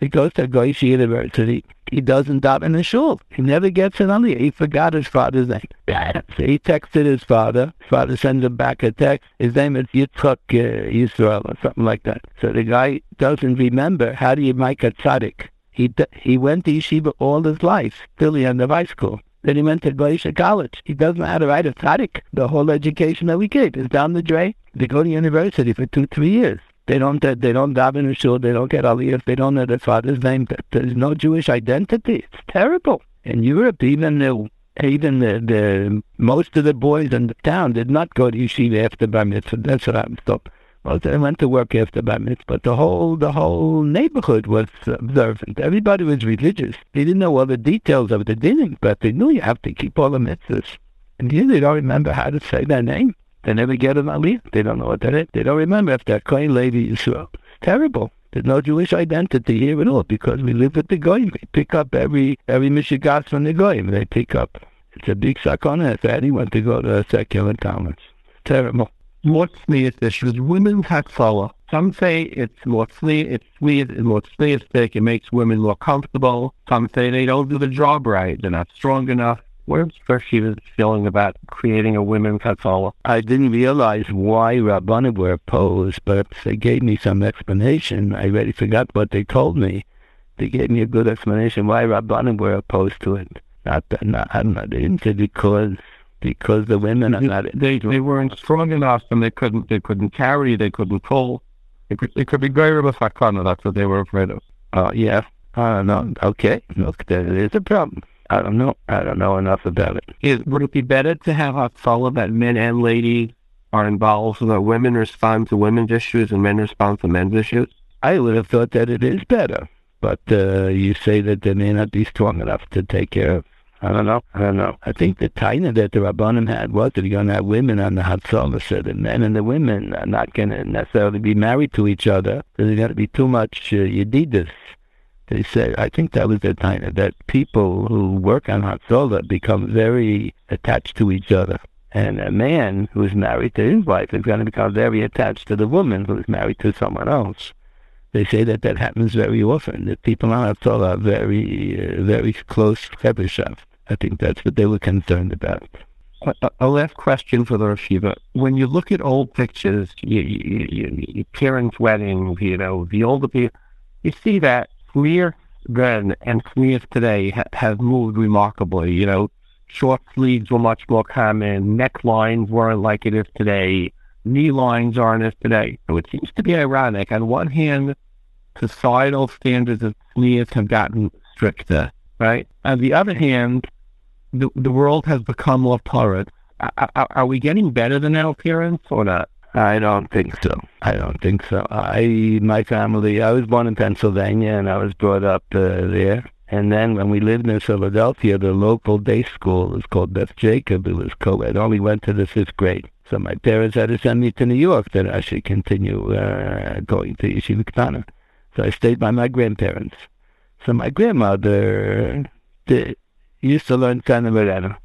He goes to a glacier university. He doesn't daven in the shul. He never gets an aliyah. He forgot his father's name. So he texted his father. His father sends him back a text. His name is Yitzchak uh, Yisrael or something like that. So the guy doesn't remember. How do you make a tzaddik? He, he went to yeshiva all his life, till the end of high school. Then he went to Glacier College. He doesn't know how to write a tzaddik. The whole education that we gave is down the drain. They go to university for two, three years. They don't they don't daven in shul. They don't get aliyah. They don't know their father's name. There's no Jewish identity. It's terrible. In Europe, even the even the, the most of the boys in the town did not go to yeshiva after bar mitzvah. That's what I'm stopped. Most of them went to work after bar mitzvah. But the whole the whole neighborhood was observant. Everybody was religious. They didn't know all the details of the dinim, but they knew you have to keep all the mitzvahs. And here they don't remember how to say their name. They never get an aliyah. They don't know what that is. They don't remember if they're Kohen Levi Yisrael. It's terrible. There's no Jewish identity here at all because we live with the goyim. They pick up every every mishigas from the goyim. They pick up. It's a big sakana for anyone to go to a secular college. Terrible. Motzli is this with women hakfala. Some say it's motzli, it's sweet, and motzli is thick. It makes women more comfortable. Some say they don't do the job right. They're not strong enough. Where's Bereshiv's feeling about creating a women Katsala? I didn't realize why Rabbanim were opposed, but they gave me some explanation. I already forgot what they told me. They gave me a good explanation why Rabbanim were opposed to it. Not, not I don't know, they didn't say because, because the women are not... They, they weren't strong enough and they couldn't, they couldn't carry, they couldn't pull. It could, it could be Geirah B'Fakana, that's what they were afraid of. Oh, uh, yeah. I don't know. Okay. Look, there's a problem. I don't know. I don't know enough about it. Is, would it be better to have hakfala that men and ladies are involved so that women respond to women's issues and men respond to men's issues? I would have thought that it is better, but uh, you say that they may not be strong enough to take care of. I don't know. I don't know. I think the taina that the Rabbanim had was that you're going to have women on the Hatzalah, so the men and the women are not going to necessarily be married to each other. So there's going to be too much uh, yedidas. They said, I think that was their time, that people who work on Hatzalah become very attached to each other. And a man who is married to his wife is going to become very attached to the woman who is married to someone else. They say that that happens very often, that people on Hatzalah are very, uh, very close to Chevushav. I think that's what they were concerned about. A, a last question for the Rosh Yeshiva. When you look at old pictures, you, you, you, your parents' weddings, you know, the older people, you see that Clear then and clear today ha- have moved remarkably. You know, short sleeves were much more common. Necklines weren't like it is today. Knee lines aren't as today. So it seems to be ironic. On one hand, societal standards of clear have gotten stricter, right? On the other hand, the the world has become more tolerant. Are, are, are we getting better than our parents or not? I don't think so. I don't think so. I, my family, I was born in Pennsylvania and I was brought up uh, there. And then when we lived in Philadelphia, the local day school was called Beth Jacob. It was co-ed. I only went to the fifth grade. So my parents had to send me to New York that I should continue uh, going to Yeshiva Katana. So I stayed by my grandparents. So my grandmother did, used to learn Tana Moreno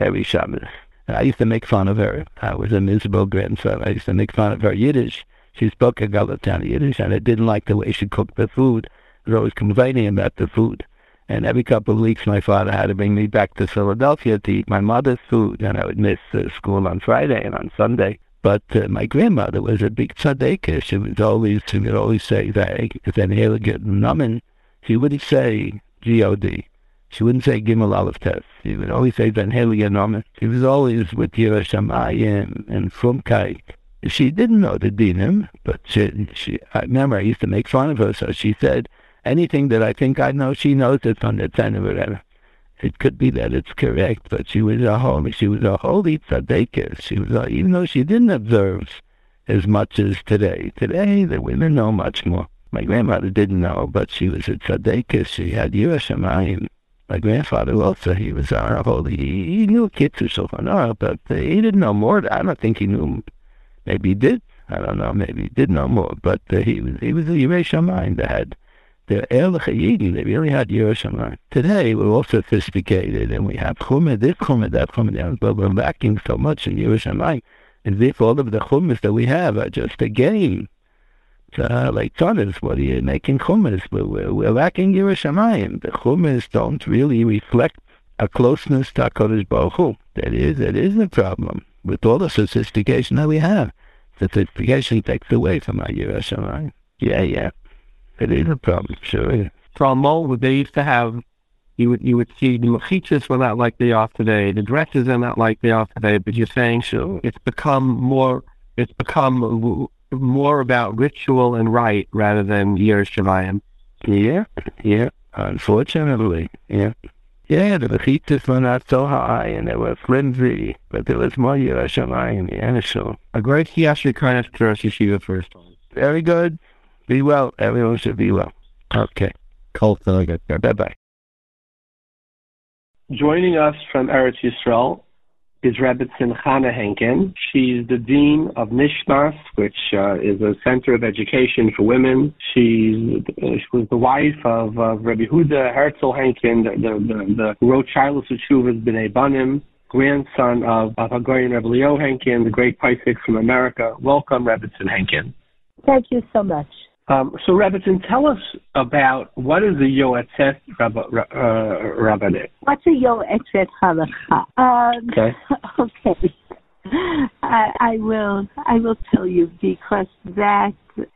every Shabbos. I used to make fun of her. I was a miserable grandson. I used to make fun of her Yiddish. She spoke a Galatana Yiddish, and I didn't like the way she cooked the food. I was always complaining about the food. And every couple of weeks, my father had to bring me back to Philadelphia to eat my mother's food, and I would miss uh, school on Friday and on Sunday. But uh, my grandmother was a big tzaddiker. She would always, she would always say that if an elegant nummin, she would say G O D. She wouldn't say Gimel Aleph Tes. She would always say Ben Helia Nomen. She was always with Yirah Shamayim and Frumkeit. She didn't know the dinim, but she, she, I remember I used to make fun of her, so she said, anything that I think I know, she knows it from the Tana Moreno. It could be that it's correct, but she was a holy, she was a holy tzaddiker. She was a, even though she didn't observe as much as today. Today, the women know much more. My grandmother didn't know, but she was a tzaddiker. She had Yirah Shamayim. My grandfather also, he was our holy. He knew Kitzur Shulchan Aruch, but he didn't know more. I don't think he knew. Maybe he did. I don't know. Maybe he did know more. But uh, he was he was a Yirei Shamayim. They had their Erlich Yidden. They really had Yirei Shamayim. Today, we're all sophisticated, and we have Chumah, this Chumah, that Chumah, but we're lacking so much in Yirei Shamayim. And if all of the Chumahs that we have are just a game. uh, like Tadas, what are you making Chumas? We're, we're lacking Yiras Shamayim. The Chumas don't really reflect a closeness to HaKadosh Baruch Hu. That is, that is the problem with all the sophistication that we have. The sophistication takes away from our Yiras Shamayim. Yeah, yeah. It is a problem, sure is. Talmud, they used to have, you would you would see the mechitzas were not like they are today, the dresses are not like they are today, but you're saying sure. it's become more, it's become more about ritual and rite rather than Yiras Shamayim. Yeah, yeah, unfortunately, yeah. Yeah, the mechitzas were not so high and they were flimsy, but there was more Yiras Shamayim, yeah, sure. A great Hiyashi Karnas to Rosh Yeshiva first time. Very good. Be well. Everyone should be well. Okay. Cool. Bye-bye. Joining us from Eretz Yisrael is Rabbi Simchana Henkin. She's the Dean of Nishmas, which uh, is a center of education for women. She's, uh, she was the wife of uh, Rabbi Huda Herzl Henkin, the, the, the, who wrote Shilas Utshuvas B'nai Banim, grandson of Hagoyin Rabbi Leo Henkin, the great Paisik from America. Welcome, Rabbi Henkin. Thank you so much. Um, so, Rebbetzin, tell us about what is a Yoetzet Rabbanit? Uh, What's a Yoetzet Halakha? Um, okay. Okay. I, I will. I will tell you because that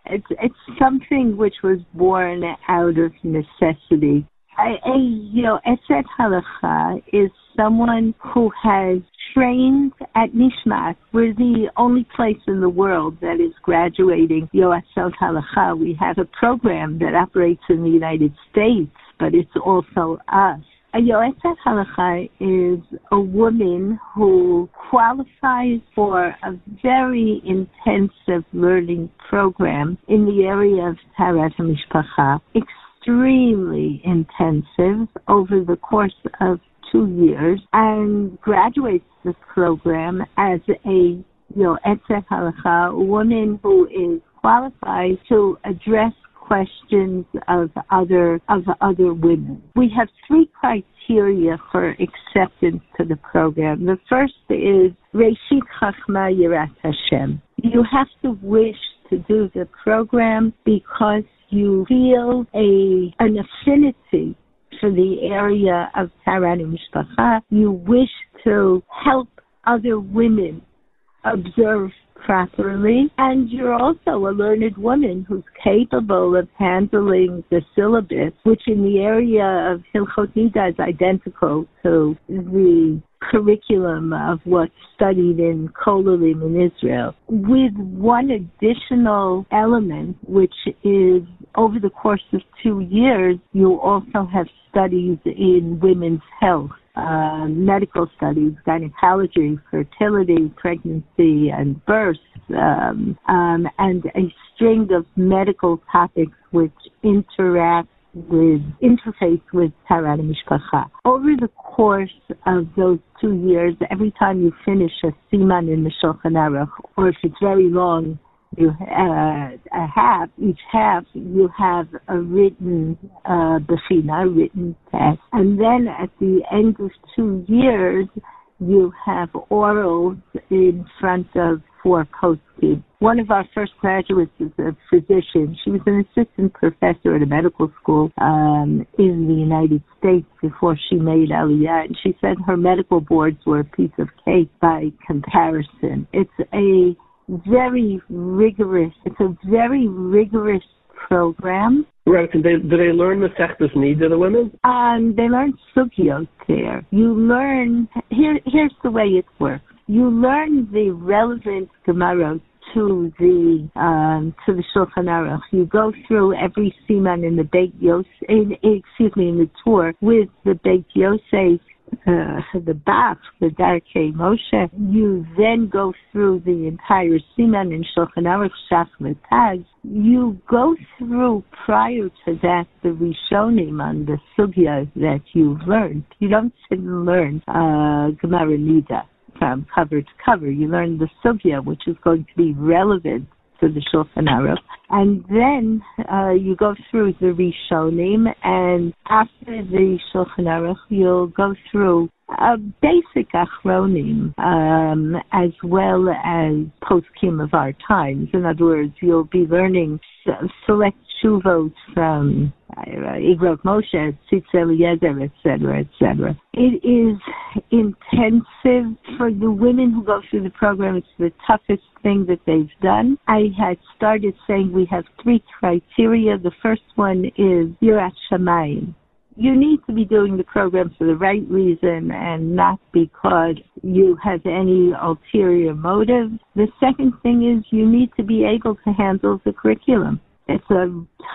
it's it's something which was born out of necessity. I, a Yoetzet Halakha is someone who has trained at Nishmas. We're the only place in the world that is graduating Yoetzet Halakha. We have a program that operates in the United States, but it's also us. A Yoetzet Halakha is a woman who qualifies for a very intensive learning program in the area of Taharat HaMishpacha, extremely intensive over the course of two years and graduates the program as a Yoetzet Halakha, a woman who is qualified to address questions of other of other women. We have three criteria for acceptance to the program. The first is Reishit Chachma Yirat Hashem. You have to wish to do the program because you feel a an affinity for the area of Taharat HaMishpacha. You wish to help other women observe properly, and you're also a learned woman who's capable of handling the syllabus, which in the area of Hilchot Nida is identical to the curriculum of what's studied in Kolelim in Israel, with one additional element, which is over the course of two years, you also have studies in women's health, uh, medical studies, gynecology, fertility, pregnancy, and birth, um, um, and a string of medical topics which interact with, interface with Taharat HaMishpacha. Over the course of those two years, every time you finish a siman in the Shulchan Aruch, or if it's very long, you uh, a half, each half, you have a written uh, bechina, a written text. And then at the end of two years, you have orals in front of four co-students. One of our first graduates is a physician. She was an assistant professor at a medical school um, in the United States before she made Aliyah, and she said her medical boards were a piece of cake by comparison. It's a very rigorous, it's a very rigorous program. Right. Do they, do they learn Masechtas Nida, the women? Um, they learn sugyot there. You learn, here, here's the way it works. You learn the relevant Gemarot to the um, to the Shulchan Aruch. You go through every siman in the Beit Yosef, in, excuse me, in the tour with the Beit Yosef, Uh, the Bach, the Darkei Moshe. You then go through the entire Siman and Shulchan Aruch Shach Mataz. You go through prior to that the Rishonim on the Sugya that you've learned. You don't sit and learn uh, Gemara Nida from cover to cover. You learn the Sugya, which is going to be relevant to the Shulchan Aruch. And then uh, you go through the Rishonim, and after the Shulchan Aruch, you'll go through uh, basic achronim, um, as well as poskim of our times. In other words, you'll be learning select shuvot from Igrot Moshe, Tzitz Eliezer, et cetera, et cetera. It is intensive for the women who go through the program. It's the toughest thing that they've done. I had started saying we have three criteria. The first one is Yirat Shamayim. You need to be doing the program for the right reason and not because you have any ulterior motive. The second thing is you need to be able to handle the curriculum. It's a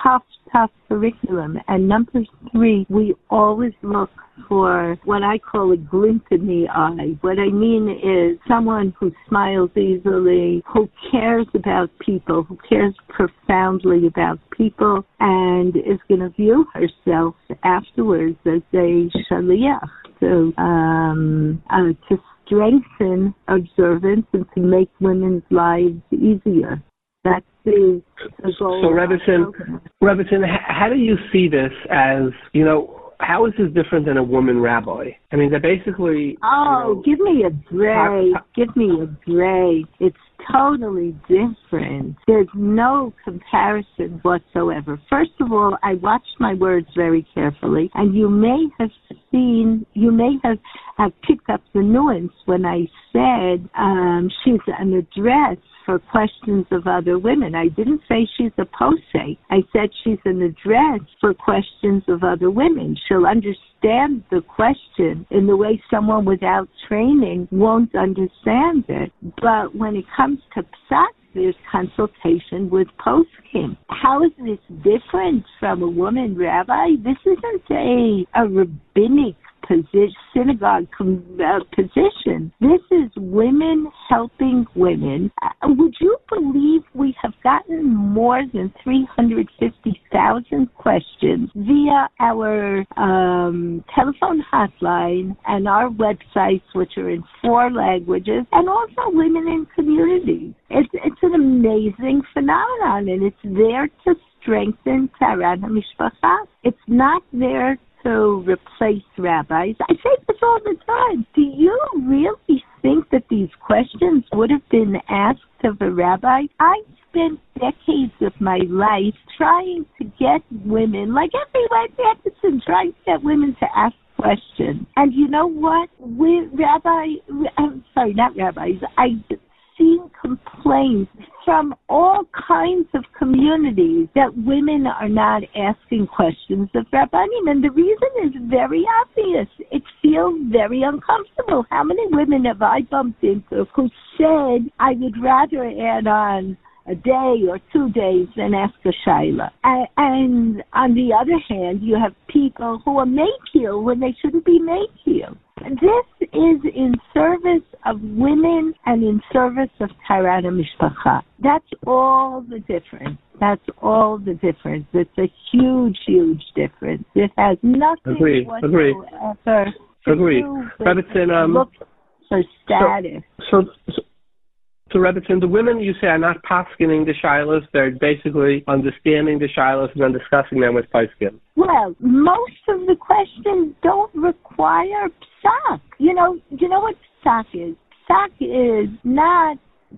tough, tough curriculum. And number three, we always look for what I call a glint in the eye. What I mean is someone who smiles easily, who cares about people, who cares profoundly about people, and is going to view herself afterwards as a shaliach, so um, uh, to strengthen observance and to make women's lives easier. That's the, the goal. So, Rebbetzin, Rebbetzin, how do you see this as, you know, how is this different than a woman rabbi? I mean, they're basically... Oh, you know, give me a break. How, how, give me a break. It's totally different. There's no comparison whatsoever. First of all, I watched my words very carefully, and you may have seen, you may have, have picked up the nuance when I said um, she's an address for questions of other women. I didn't say she's a posay. I said she's an address for questions of other women. She'll understand the question in the way someone without training won't understand it. But when it comes to pshat, there's consultation with poskim. How is this different from a woman rabbi? This isn't a, a rabbinic Position, synagogue uh, position. This is women helping women. Uh, would you believe we have gotten more than three hundred fifty thousand questions via our um, telephone hotline and our websites, which are in four languages, and also women in communities? It's, it's an amazing phenomenon, and it's there to strengthen Taharat HaMishpacha. It's not there to replace rabbis. I say this all the time. Do you really think that these questions would have been asked of a rabbi? I spent decades of my life trying to get women, like everyone, Anderson, trying to get women to ask questions. And you know what? We, rabbi, I'm sorry, not rabbis. I've seen complaints from all kinds of communities that women are not asking questions of Rabbanim. And the reason is very obvious. It feels very uncomfortable. How many women have I bumped into who said, I would rather add on a day or two days than ask a shaila? And, and on the other hand, you have people who are meichil when they shouldn't be meichil. This is in service of women and in service of Taharat HaMishpacha. That's all the difference. That's all the difference. It's a huge, huge difference. It has nothing Agreed. whatsoever Agreed. to Agreed. do with Rebbetzin, um, look for status. So, so, so. So, Rebbetzin, the women, you say, are not poskening the shilas. They're basically understanding the shilas and then discussing them with poskim. Well, most of the questions don't require psak. You know, you know what psak is? Psak is not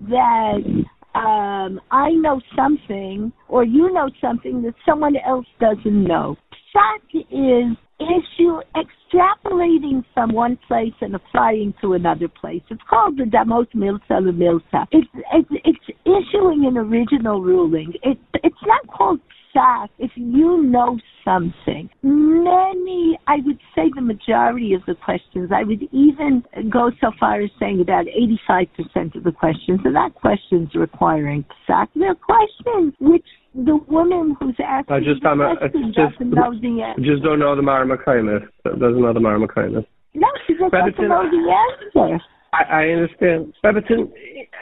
that um, I know something or you know something that someone else doesn't know. Psak is issue extrapolating from one place and applying to another place. It's called the Damot Milsa L'Milsa. It's, it's, it's issuing an original ruling. It, it's not called psak if you know something. Many, I would say the majority of the questions, I would even go so far as saying about eighty-five percent of the questions are not questions requiring psak. They're questions which the woman who's asking I just, the question just, doesn't know the answer. Just don't know the Mara Makaimis. Doesn't know the Mara Makaimis. No, she just Rebbetzin, doesn't know the answer. I, I understand. Rebbetzin,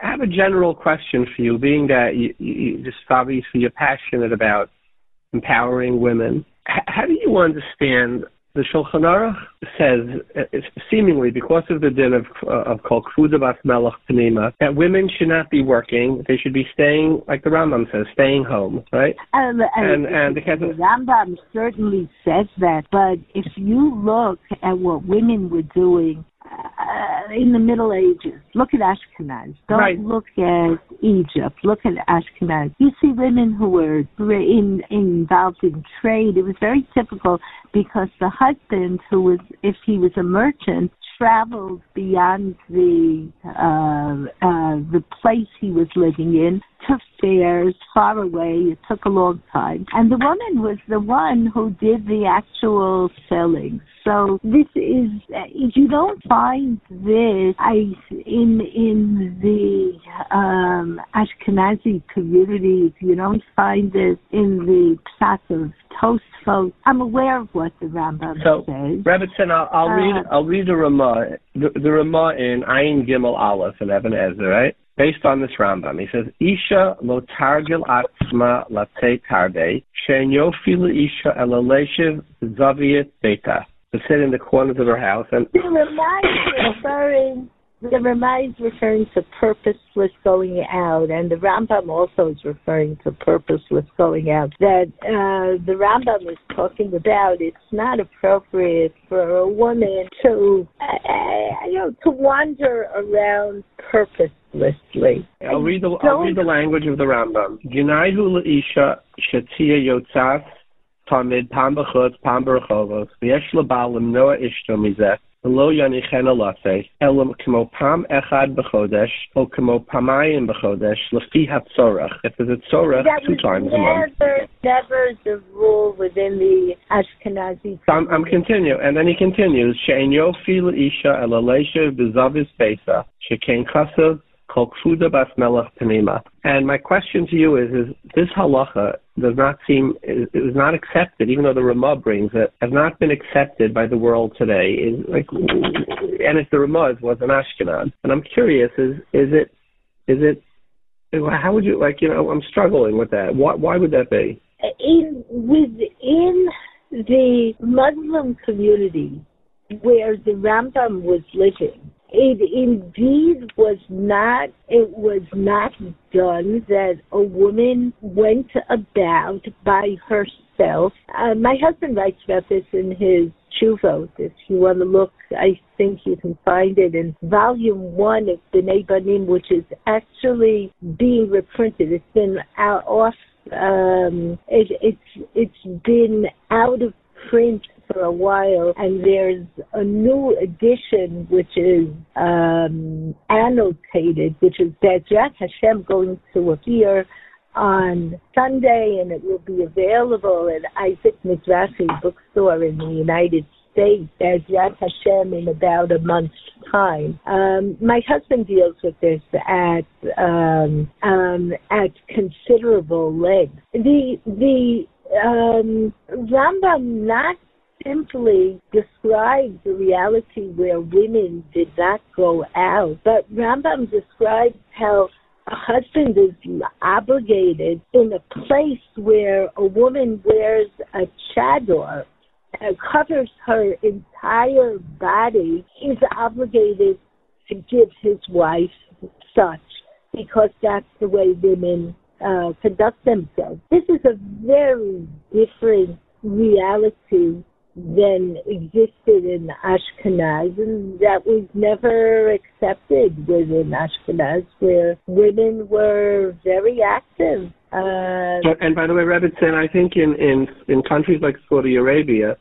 I have a general question for you, being that you, you just obviously you're passionate about empowering women. H- how do you understand The Shulchan Aruch says, seemingly because of the din of uh, of Kol Kfuda Basmelach Panima, that women should not be working; they should be staying, like the Rambam says, staying home, right? Um, and and, and the Rambam certainly says that. But if you look at what women were doing uh, in the Middle Ages, look at Ashkenaz. Don't right. look at Egypt. Look at Ashkenaz. You see women who were in, involved in trade. It was very typical because the husband, who was, if he was a merchant, traveled beyond the uh, uh, the place he was living in to fairs far away. It took a long time. And the woman was the one who did the actual selling. So this is, you don't find this I, in in the um, Ashkenazi community. You don't find this in the Pshat of Tosfos. I'm aware of what the Rambam so, says. Rebbetzin, I'll, I'll uh, read I'll read the Ramah, the, the Ramah in Ayin Gimel Aleph in Eben Ezra, right? Based on this Rambam, he says, Isha lo targil atzma latzei tarde, she'en yofi leisha ela leishiv zaviyat beita. To sit in the corners of her house and... The Ramah is referring, the Ramah is referring to purposeless going out, and the Rambam also is referring to purposeless going out. That uh, the Rambam is talking about, it's not appropriate for a woman to, uh, you know, to wander around purpose. Listly. I'll read the I'll read the language of the Rambam. Ginaihu leisha shetia yotzas tamid pam b'chutz pam b'rechovos v'yesh lebal lemnoa ishto mizeh v'lo yanichena laseh elam k'mo pam echad b'chodesh o k'mo pamayim b'chodesh lefi hatzorach. If there's a tzorach, two times a month. Never the rule within the Ashkenazi. So I'm, I'm continue, and then he continues. She'en yofi leisha ela leisha b'zavis beisa she'kein chasav. And my question to you is, is this halacha does not seem, it was not accepted, even though the Ramah brings it, has not been accepted by the world today. It's like, and if the Ramah was an Ashkenaz. And I'm curious, is is it, is it, how would you, like, you know, I'm struggling with that. Why, why would that be? In, within the Muslim community where the Rambam was living, it indeed was not, it was not done that a woman went about by herself. Uh, my husband writes about this in his Tshuvot. If you want to look, I think you can find it in volume one of B'nai Banim, which is actually being reprinted. It's been out, off, um, it, it's, it's been out of print for a while, and there's a new edition which is um, annotated, which is Bezrat Hashem going to appear on Sunday, and it will be available at Isaac Mizrahi bookstore in the United States, Bezrat Hashem, in about a month's time. Um, my husband deals with this at um, um, at considerable length. The the um, Rambam not simply describes the reality where women did not go out, but Rambam describes how a husband is obligated in a place where a woman wears a chador, uh, covers her entire body, is obligated to give his wife such, because that's the way women uh, conduct themselves. This is a very different reality then existed in Ashkenaz, and that was never accepted within Ashkenaz, where women were very active. Uh, and by the way, Rebbetzin, I think in, in in countries like Saudi Arabia,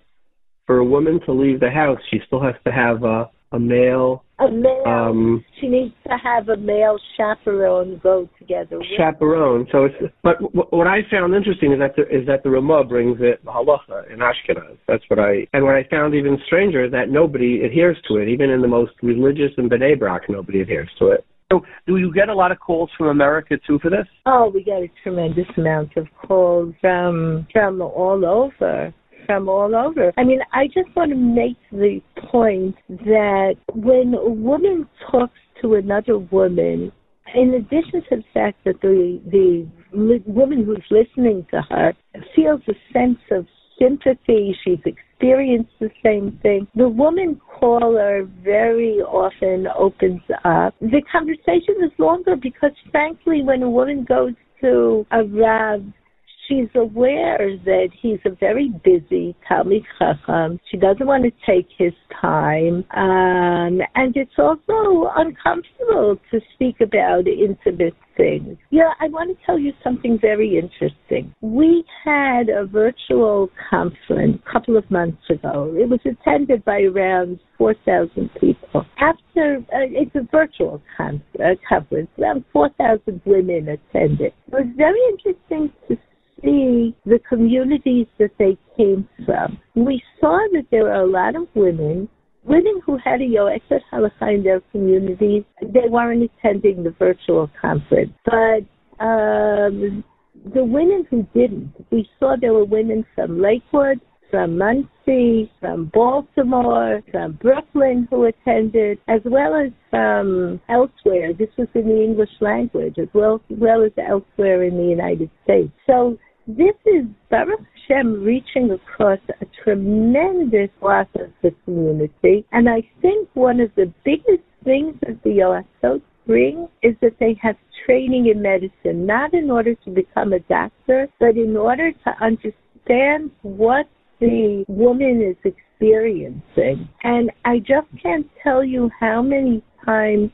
for a woman to leave the house, she still has to have a, a male... A male, um, she needs to have a male chaperone go together with chaperone. Her. So it's, but w- what I found interesting is that the, is that the Ramah brings it halacha in Ashkenaz. That's what I, and what I found even stranger is that nobody adheres to it. Even in the most religious in Bnei Brak, nobody adheres to it. So do you get a lot of calls from America too for this? Oh, we get a tremendous amount of calls from from all over. From all over. I mean, I just want to make the point that when a woman talks to another woman, in addition to the fact that the the li- woman who's listening to her feels a sense of sympathy. She's experienced the same thing. The woman caller very often opens up. The conversation is longer because, frankly, when a woman goes to a Rav, she's aware that he's a very busy Talmid Chacham. She doesn't want to take his time. Um, and it's also uncomfortable to speak about intimate things. Yeah, I want to tell you something very interesting. We had a virtual conference a couple of months ago. It was attended by around four thousand people. After, uh, it's a virtual con- uh, conference, around four thousand women attended. It was very interesting to see the communities that they came from. We saw that there were a lot of women, women who had a Yo'etzet Halakha in their communities. They weren't attending the virtual conference, but um, the women who didn't, we saw there were women from Lakewood, from Muncie, from Baltimore, from Brooklyn who attended, as well as from elsewhere. This was in the English language, as well, as well as elsewhere in the United States. So this is, Baruch Hashem, reaching across a tremendous swath of the community. And I think one of the biggest things that the Yoatzot bring is that they have training in medicine, not in order to become a doctor, but in order to understand what the woman is experiencing. And I just can't tell you how many times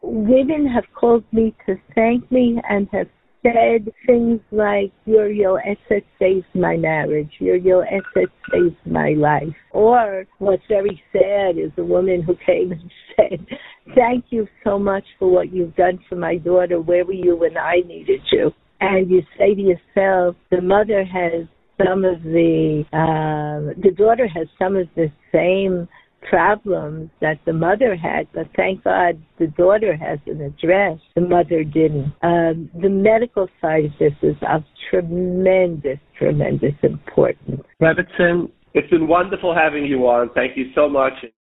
women have called me to thank me and have said things like, your Yo'etzet saved my marriage, your Yo'etzet saved my life. Or what's very sad is a woman who came and said, thank you so much for what you've done for my daughter. Where were you when I needed you? And you say to yourself, the mother has Some of the, uh, the daughter has some of the same problems that the mother had, but thank God the daughter has an address. The mother didn't. Um, the medical side of this is of tremendous, tremendous importance. Robertson, it's been wonderful having you on. Thank you so much.